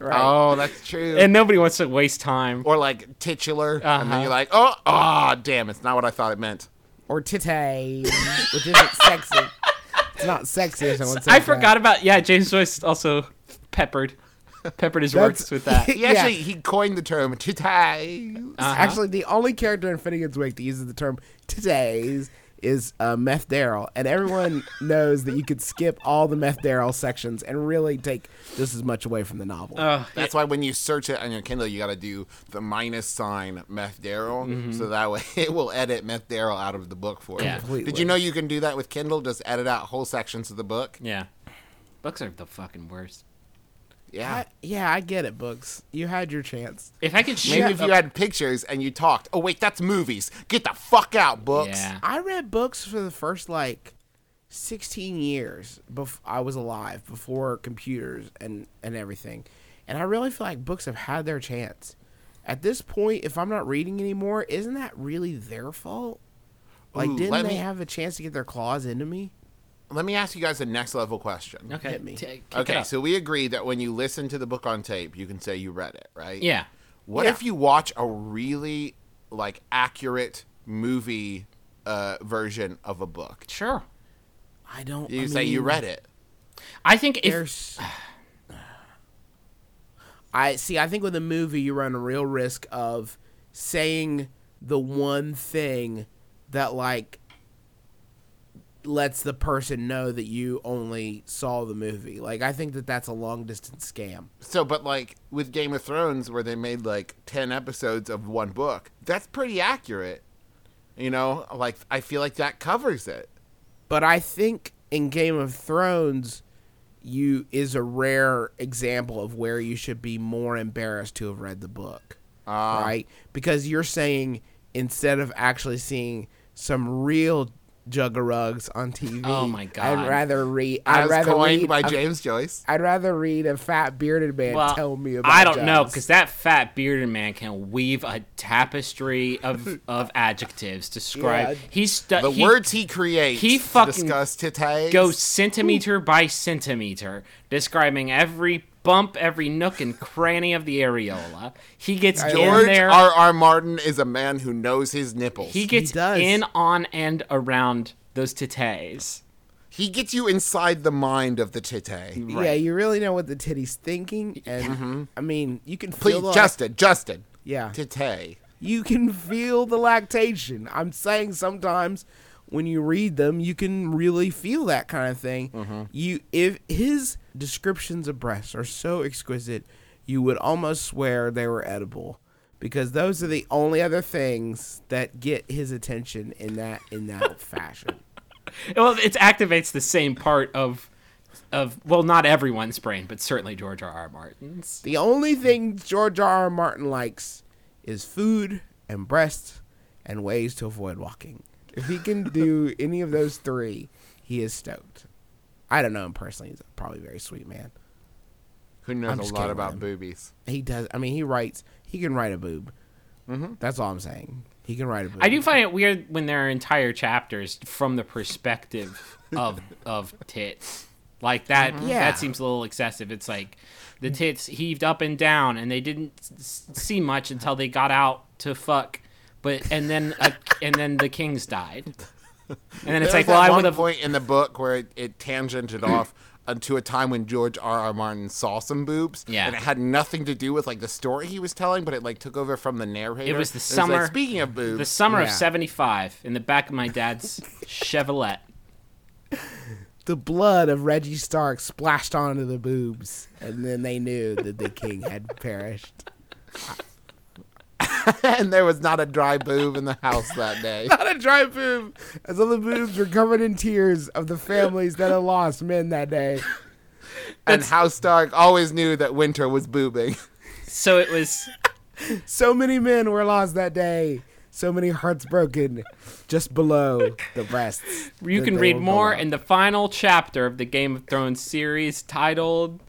Right. Oh, that's true. And nobody wants to waste time. Or like titular, uh-huh. and then you're like, oh, ah, oh, damn, it's not what I thought it meant. Or titty, which isn't sexy. It's not sexy. If someone says I forgot that. about yeah. James Joyce also peppered, peppered his works with that. He actually yeah. he coined the term titties. Uh-huh. Actually, the only character in Finnegan's Wake that uses the term titties is uh, Meth Darrell, and everyone knows that you could skip all the Meth Darrell sections and really take just as much away from the novel. Uh, That's it, why when you search it on your Kindle, you got to do the minus sign Meth Darrell, mm-hmm. so that way it will edit Meth Darrell out of the book for yeah. you. Completely. Did you know you can do that with Kindle? Just edit out whole sections of the book? Yeah. Books are the fucking worst. Yeah, I, yeah, I get it. Books, you had your chance. If I could, maybe if up. you had pictures and you talked. Oh wait, that's movies. Get the fuck out, books. Yeah. I read books for the first like sixteen years before I was alive, before computers and, and everything. And I really feel like books have had their chance. at this point, if I'm not reading anymore, isn't that really their fault? Like, Ooh, didn't they me... have a chance to get their claws into me? Let me ask you guys a next level question. Okay. Hit me. T- okay, so we agree that when you listen to the book on tape, you can say you read it, right? Yeah. What yeah. if you watch a really, like, accurate movie uh, version of a book? Sure. I don't... You I say mean, you read it. I think if... I see, I think with a movie, you run a real risk of saying the one thing that, like... lets the person know that you only saw the movie. Like, I think that that's a long-distance scam. So, but, like, with Game of Thrones, where they made, like, ten episodes of one book, that's pretty accurate. You know? Like, I feel like that covers it. But I think in Game of Thrones, you is a rare example of where you should be more embarrassed to have read the book. Uh, right? Because you're saying, instead of actually seeing some real Juggarugs on T V. Oh my god! I'd rather read. I'd As rather coined read by a, James Joyce. I'd rather read a fat bearded man well, tell me about. I don't Jones. know because that fat bearded man can weave a tapestry of of adjectives to describe. Yeah. He's stu- the he, words he creates. He fucking goes centimeter Ooh. by centimeter, describing every bump, every nook and cranny of the areola. He gets in there. George R R. Martin is a man who knows his nipples. He gets he in, on, and around those titties. He gets you inside the mind of the titty. Right. Yeah, you really know what the titty's thinking. And mm-hmm. I mean, you can feel Please, the Justin, lact- Justin. Yeah. Titty. You can feel the lactation. I'm saying sometimes when you read them, you can really feel that kind of thing. Mm-hmm. You, if his descriptions of breasts are so exquisite, you would almost swear they were edible, because those are the only other things that get his attention in that in that fashion. Well, it activates the same part of of well, not everyone's brain, but certainly George R R. Martin's. The only thing George R R. Martin likes is food and breasts and ways to avoid walking. If he can do any of those three, he is stoked. I don't know him personally. He's probably a very sweet man who knows a lot about him. Boobies. He does. I mean, he writes. He can write a boob. Mm-hmm. That's all I'm saying. He can write a boob. I do find it weird when there are entire chapters from the perspective of of tits. Like that. Yeah. That seems a little excessive. It's like the tits heaved up and down, and they didn't see much until they got out to fuck. But and then uh, and then the kings died. And then it's There's like, well, I would have. Point in the book where it, it tangented off to a time when George R R. Martin saw some boobs, yeah. and it had nothing to do with like the story he was telling, but it like took over from the narrator. It was the it summer. Was like, Speaking of boobs, the summer yeah. of seventy-five in the back of my dad's Chevrolet. The blood of Reggie Stark splashed onto the boobs, and then they knew that the king had perished. And there was not a dry boob in the house that day. Not a dry boob. As all the boobs were covered in tears of the families that had lost men that day. And That's... House Stark always knew that winter was boobing. So it was... So many men were lost that day. So many hearts broken just below the breasts. You can read more in the final chapter of the Game of Thrones series titled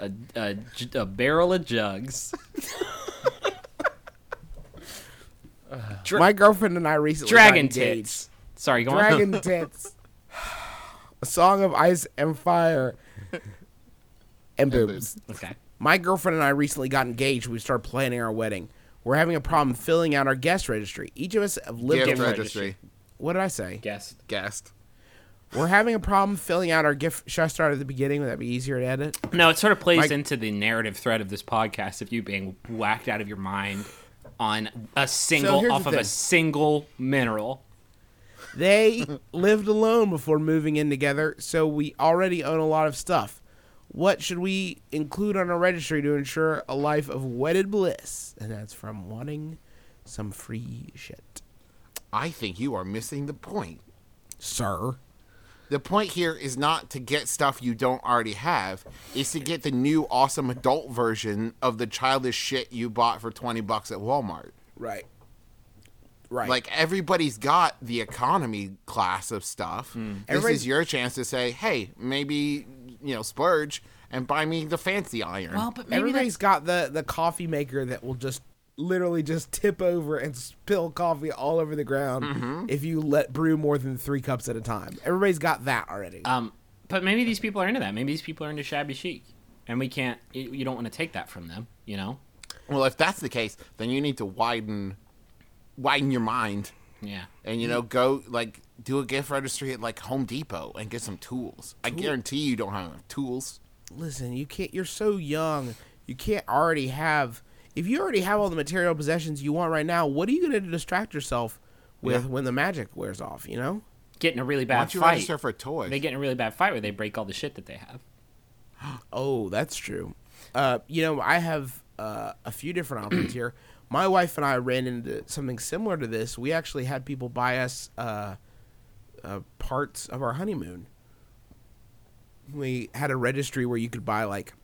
A, a, a Barrel of Jugs. Dra- My girlfriend and I recently Dragon Tits. Sorry, go Dragon on. Dragon Tits. A Song of Ice and Fire. And boobs. Okay. My girlfriend and I recently got engaged. We started planning our wedding. We're having a problem filling out our guest registry. Each of us have lived gift registry. registry. What did I say? Guest. Guest. We're having a problem filling out our gift. Should I start at the beginning? Would that be easier to edit? No, it sort of plays My- into the narrative thread of this podcast of you being whacked out of your mind. On a single, so off of thing. a single mineral. They lived alone before moving in together, so we already own a lot of stuff. What should we include on our registry to ensure a life of wedded bliss? And that's from Wanting Some Free Shit. I think you are missing the point, sir. The point here is not to get stuff you don't already have. It's to get the new awesome adult version of the childish shit you bought for twenty bucks at Walmart. Right. Right. Like, everybody's got the economy class of stuff. Mm. This Everybody's- is your chance to say, hey, maybe, you know, splurge and buy me the fancy iron. Well, but maybe Everybody's that's- got the, the coffee maker that will just literally just tip over and spill coffee all over the ground mm-hmm. if you let brew more than three cups at a time. Everybody's got that already. Um, but maybe these people are into that. Maybe these people are into shabby chic, and we can't. You don't want to take that from them, you know. Well, if that's the case, then you need to widen, widen your mind. Yeah. And you know, go like do a gift registry at like Home Depot and get some tools. I guarantee you don't have enough tools. Listen, you can't. You're so young. You can't already have. If you already have all the material possessions you want right now, what are you going to distract yourself with yeah. when the magic wears off, you know? Get in a really bad Why don't you fight. Register for toys? They get in a really bad fight where they break all the shit that they have. Oh, that's true. Uh, you know, I have uh, a few different options here. My wife and I ran into something similar to this. We actually had people buy us uh, uh, parts of our honeymoon. We had a registry where you could buy, like,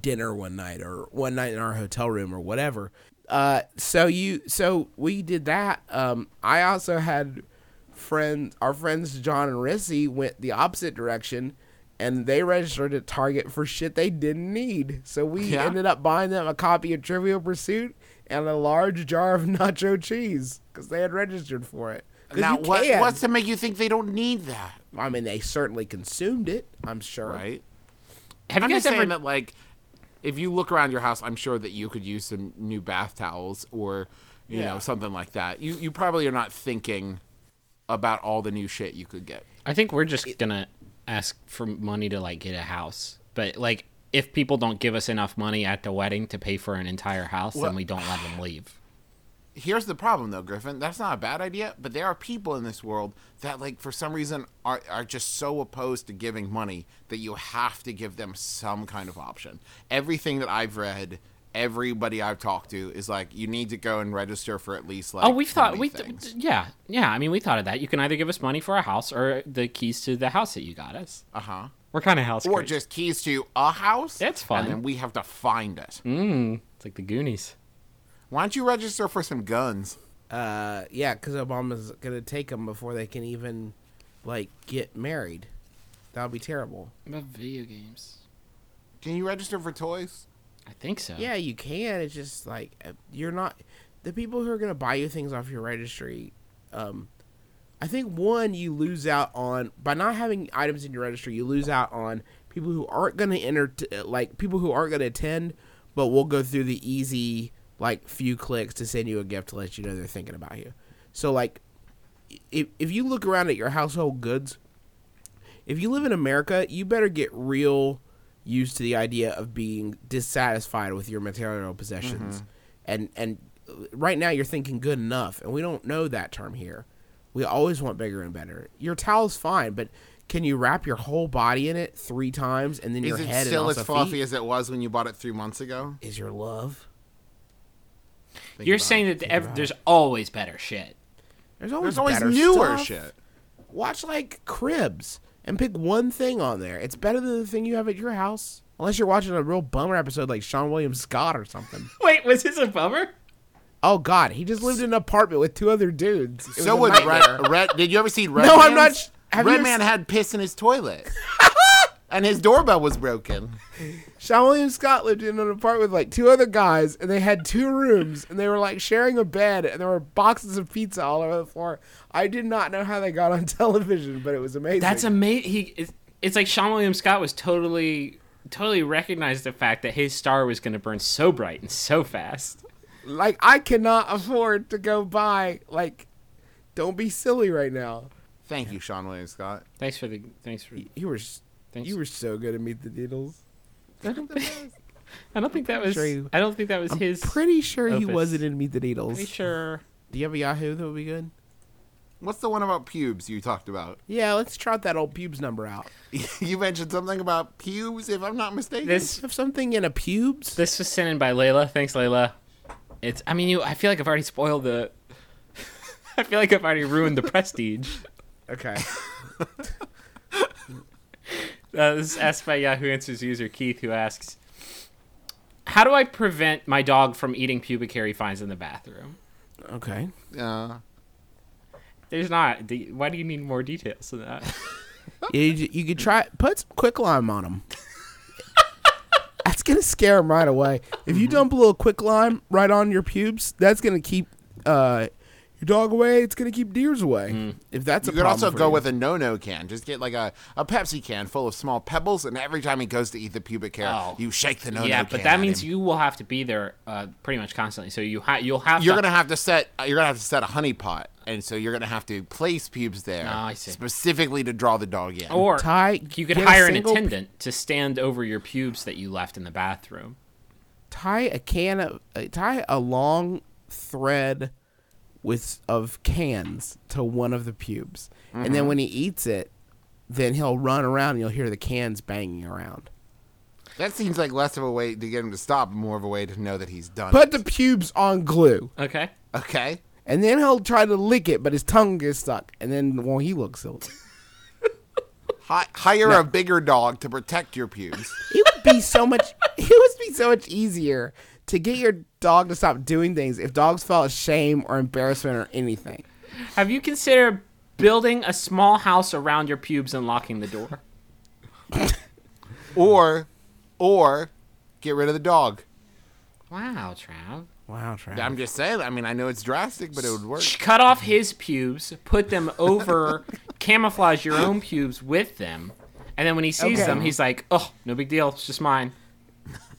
dinner one night or one night in our hotel room or whatever. Uh, so you, so we did that. Um, I also had friends, our friends, John and Rissy went the opposite direction and they registered at Target for shit they didn't need. So we yeah. ended up buying them a copy of Trivial Pursuit and a large jar of nacho cheese because they had registered for it. Now what, what's to make you think they don't need that? I mean, they certainly consumed it, I'm sure. Right. Have I'm you guys just ever saying that, like, if you look around your house, I'm sure that you could use some new bath towels or, you yeah. know, something like that. You you probably are not thinking about all the new shit you could get. I think we're just going to ask for money to, like, get a house. But, like, if people don't give us enough money at the wedding to pay for an entire house, well, then we don't let them leave. Here's the problem, though, Griffin. That's not a bad idea. But there are people in this world that, like, for some reason are, are just so opposed to giving money that you have to give them some kind of option. Everything that I've read, everybody I've talked to is like, you need to go and register for at least, like, oh, we thought we th- yeah. Yeah, I mean, we thought of that. You can either give us money for a house or the keys to the house that you got us. Uh-huh. We're kind of house Or crazy. Just keys to a house. That's fine. And then we have to find it. Mm, it's like the Goonies. Why don't you register for some guns? Uh, yeah, because Obama's going to take them before they can even, like, get married. That would be terrible. What about video games? Can you register for toys? I think so. Yeah, you can. It's just, like, you're not... The people who are going to buy you things off your registry, um, I think, one, you lose out on... By not having items in your registry, you lose out on people who aren't going to enter... T- like, people who aren't going to attend, but will go through the easy... like, few clicks to send you a gift to let you know they're thinking about you. So, like, if if you look around at your household goods, if you live in America, you better get real used to the idea of being dissatisfied with your material possessions. Mm-hmm. And and right now you're thinking good enough, and we don't know that term here. We always want bigger and better. Your towel's fine, but can you wrap your whole body in it three times and then Is your head and Is it still as fluffy feet? As it was when you bought it three months ago? Is your love... Think You're saying it. that the ev- there's always better shit. There's always, there's always better newer stuff. shit. Watch, like, Cribs and pick one thing on there. It's better than the thing you have at your house. Unless you're watching a real bummer episode like Sean William Scott or something. Wait, was this a bummer? Oh, God. He just lived in an apartment with two other dudes. It so was Red, Red. Did you ever see Red No, Man's? I'm not. Sh- Red Man, man s- had piss in his toilet. And his doorbell was broken. Sean William Scott lived in an apartment with, like, two other guys, and they had two rooms, and they were, like, sharing a bed, and there were boxes of pizza all over the floor. I did not know how they got on television, but it was amazing. That's amazing. He it's, it's like Sean William Scott was totally, totally recognized the fact that his star was going to burn so bright and so fast. Like, I cannot afford to go buy, like, don't be silly right now. Thank you, Sean William Scott. Thanks for the, thanks for... You, you were... Thanks. You were so good at Meet the Deedles. I don't think, I don't think that was. Sure you, I don't think that was I'm his. I'm pretty sure opus. He wasn't in Meet the Deedles. Pretty sure. Do you have a Yahoo that would be good? What's the one about pubes you talked about? Yeah, let's trot that old pubes number out. You mentioned something about pubes, if I'm not mistaken. This have something in a pubes. This was sent in by Layla. Thanks, Layla. It's. I mean, you. I feel like I've already spoiled the. I feel like I've already ruined the prestige. Okay. Uh, this is asked by Yahoo Answers user Keith, who asks, how do I prevent my dog from eating pubic hair he finds in the bathroom? Okay. Uh, There's not. Do you, why do you need more details than that? you, you could try, put some Quick Lime on him. That's that's going to scare them right away. If you dump a little quicklime right on your pubes, that's going to keep uh, your dog away. It's going to keep deers away. Mm. If that's you a problem, you could also for go you. with a no-no can. Just get like a, a Pepsi can full of small pebbles, and every time he goes to eat the pubic hair, oh. you shake the no-no yeah, can. Yeah, but that means him. you will have to be there uh, pretty much constantly. So you ha- you'll have you're to- gonna have to set you're gonna have to set a honey pot. And so you're going to have to place pubes there oh, specifically to draw the dog in. Or Ty, you could hire an attendant p- to stand over your pubes that you left in the bathroom. Tie a can of uh, tie a long thread with of cans to one of the pubes. Mm-hmm. And then when he eats it, then he'll run around and you'll hear the cans banging around. That seems like less of a way to get him to stop, more of a way to know that he's done. Put it. the pubes on glue. Okay. Okay. And then he'll try to lick it, but his tongue gets stuck. And then, well, he looks silly. Hi- hire no. a bigger dog to protect your pubes. It would be so much. It would be so much easier to get your dog to stop doing things if dogs felt shame or embarrassment or anything. Have you considered building a small house around your pubes and locking the door? or, or, get rid of the dog. Wow, Trav. Wow, Trav. I'm just saying. I mean, I know it's drastic, but it would work. Cut off his pubes, put them over, camouflage your own pubes with them, and then when he sees okay. them, he's like, "Oh, no big deal. It's just mine."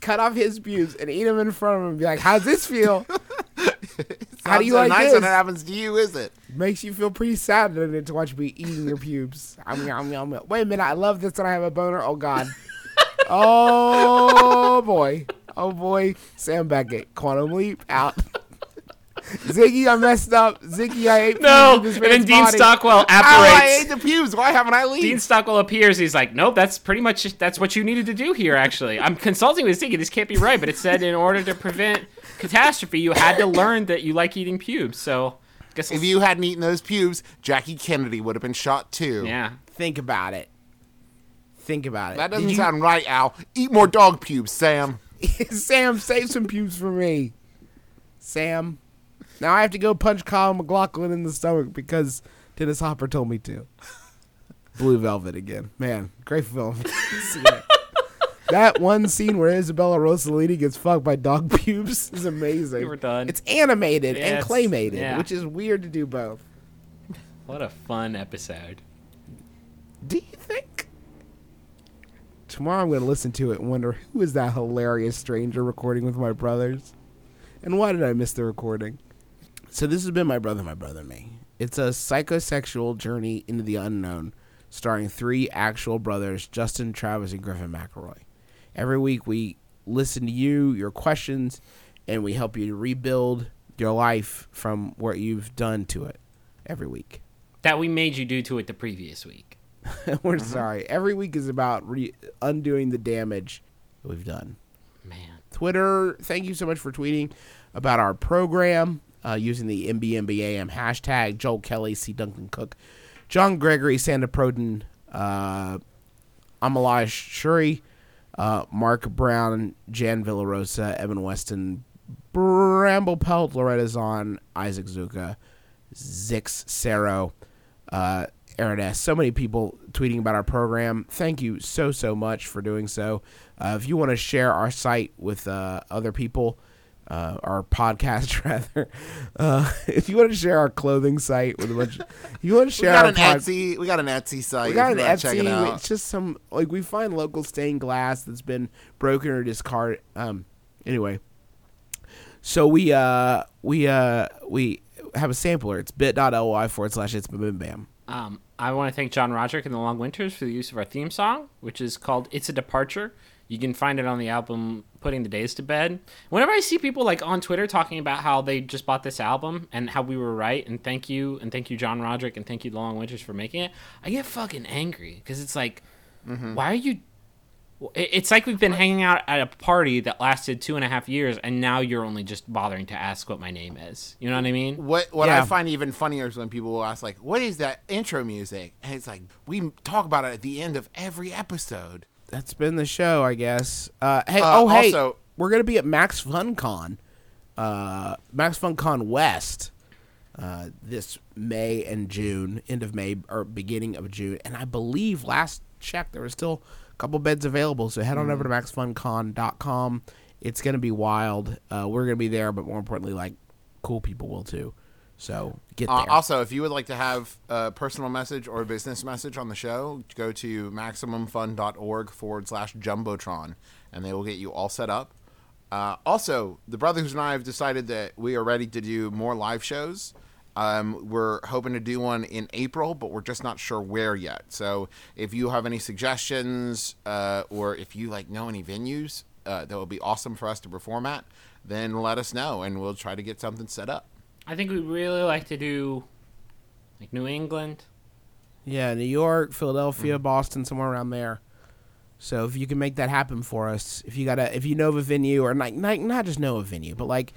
Cut off his pubes and eat them in front of him. And be like, "How's this feel? How do you so like nice this? When it happens to you, is it? Makes you feel pretty sad to watch me eating your pubes." I mean, I mean, I mean, wait a minute. I love this, and I have a boner. Oh God. Oh boy. Oh, boy. Sam Beckett. Quantum Leap. Out. Ziggy, I messed up. Ziggy, I ate no. pubes. No. And then Dean body. Stockwell apparates. I ate the pubes. Why haven't I leave? Dean Stockwell appears. He's like, nope, that's pretty much that's what you needed to do here, actually. I'm consulting with Ziggy. This can't be right. But it said in order to prevent catastrophe, you had to learn that you like eating pubes. So I guess I'll... if you hadn't eaten those pubes, Jackie Kennedy would have been shot, too. Yeah. Think about it. Think about it. That doesn't you... sound right, Al. Eat more dog pubes, Sam. Sam, save some pubes for me. Sam. Now I have to go punch Kyle MacLachlan in the stomach because Dennis Hopper told me to. Blue Velvet again. Man, great film. That one scene where Isabella Rossellini gets fucked by dog pubes is amazing. We're done. It's animated yeah, and it's, claymated, yeah. which is weird to do both. What a fun episode. Do you think? Tomorrow I'm going to listen to it and wonder, who is that hilarious stranger recording with my brothers? And why did I miss the recording? So this has been My Brother, My Brother, Me. It's a psychosexual journey into the unknown, starring three actual brothers, Justin, Travis, and Griffin McElroy. Every week we listen to you, your questions, and we help you to rebuild your life from what you've done to it every week. That we made you do to it the previous week. We're uh-huh. sorry. Every week is about re- undoing the damage that we've done. Man. Twitter, thank you so much for tweeting about our program uh, using the M B M B A M hashtag. Joel Kelly, C. Duncan Cook, John Gregory, Sandra Proden, uh, Amalaj Shuri, uh, Mark Brown, Jan Villarosa, Evan Weston, Bramble Pelt, Loretta Zahn, Isaac Zuka, Zix Sero, uh, Aaron S. So many people tweeting about our program. Thank you so, so much for doing so. Uh, if you want to share our site with uh, other people, uh, our podcast, rather, uh, if you want to share our clothing site with a bunch of, you want to share we got our an pod- Etsy. We got an Etsy site. We got an Etsy. Check it out. It's just some, like, we find local stained glass that's been broken or discarded. Um, anyway, so we, uh, we, uh, we have a sampler. It's bit.ly forward slash it's bam bam. Um, I want to thank John Roderick and the Long Winters for the use of our theme song, which is called It's a Departure. You can find it on the album Putting the Days to Bed. Whenever I see people like on Twitter talking about how they just bought this album and how we were right, and thank you, and thank you, John Roderick, and thank you, the Long Winters, for making it, I get fucking angry because it's like, mm-hmm. why are you... It's like we've been hanging out at a party that lasted two and a half years, and now you're only just bothering to ask what my name is. You know what I mean? What What yeah. I find even funnier is when people will ask, like, what is that intro music? And it's like, we talk about it at the end of every episode. That's been the show, I guess. Uh, hey, uh, oh, hey, also, we're going to be at Max FunCon, uh, Max FunCon West, uh, this May and June, end of May or beginning of June. And I believe last check there was still... couple beds available, so head on over to max fun con dot com. It's going to be wild. Uh, we're going to be there, but more importantly, like, cool people will too. So get there. Uh, also, if you would like to have a personal message or a business message on the show, go to maximum fun dot org forward slash jumbotron, and they will get you all set up. Uh, also, the brothers and I have decided that we are ready to do more live shows. Um, we're hoping to do one in April, but we're just not sure where yet. So if you have any suggestions uh, or if you like know any venues uh, that would be awesome for us to perform at, then let us know, and we'll try to get something set up. I think we'd really like to do like New England. Yeah, New York, Philadelphia, mm-hmm. Boston, somewhere around there. So if you can make that happen for us, if you gotta, if you know of a venue, or like not, not just know a venue, but like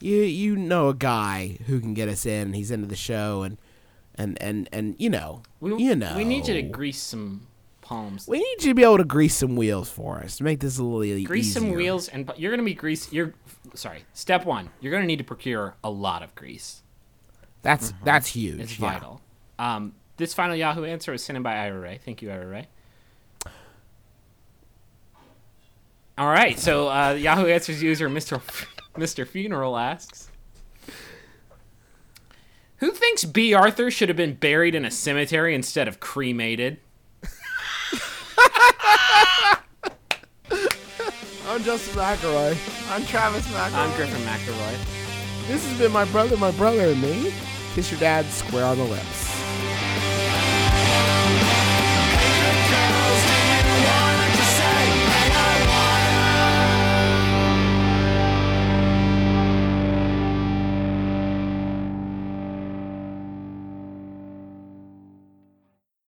you you know a guy who can get us in, he's into the show, and and and, and you know we, you know we need you to grease some palms. We need you to be able to grease some wheels for us to make this a little grease easier. Grease some wheels, and you're gonna be grease. You're sorry. Step one, you're gonna need to procure a lot of grease. That's mm-hmm. that's huge. It's yeah. vital. Um, this final Yahoo answer was sent in by Ira Ray. Thank you, Ira Ray. All right, so uh, Yahoo Answers user Mister Mister Funeral asks, who thinks B. Arthur should have been buried in a cemetery instead of cremated? I'm Justin McElroy. I'm Travis McElroy. I'm Griffin McElroy. This has been My Brother, My Brother, and Me. Kiss your dad square on the lips.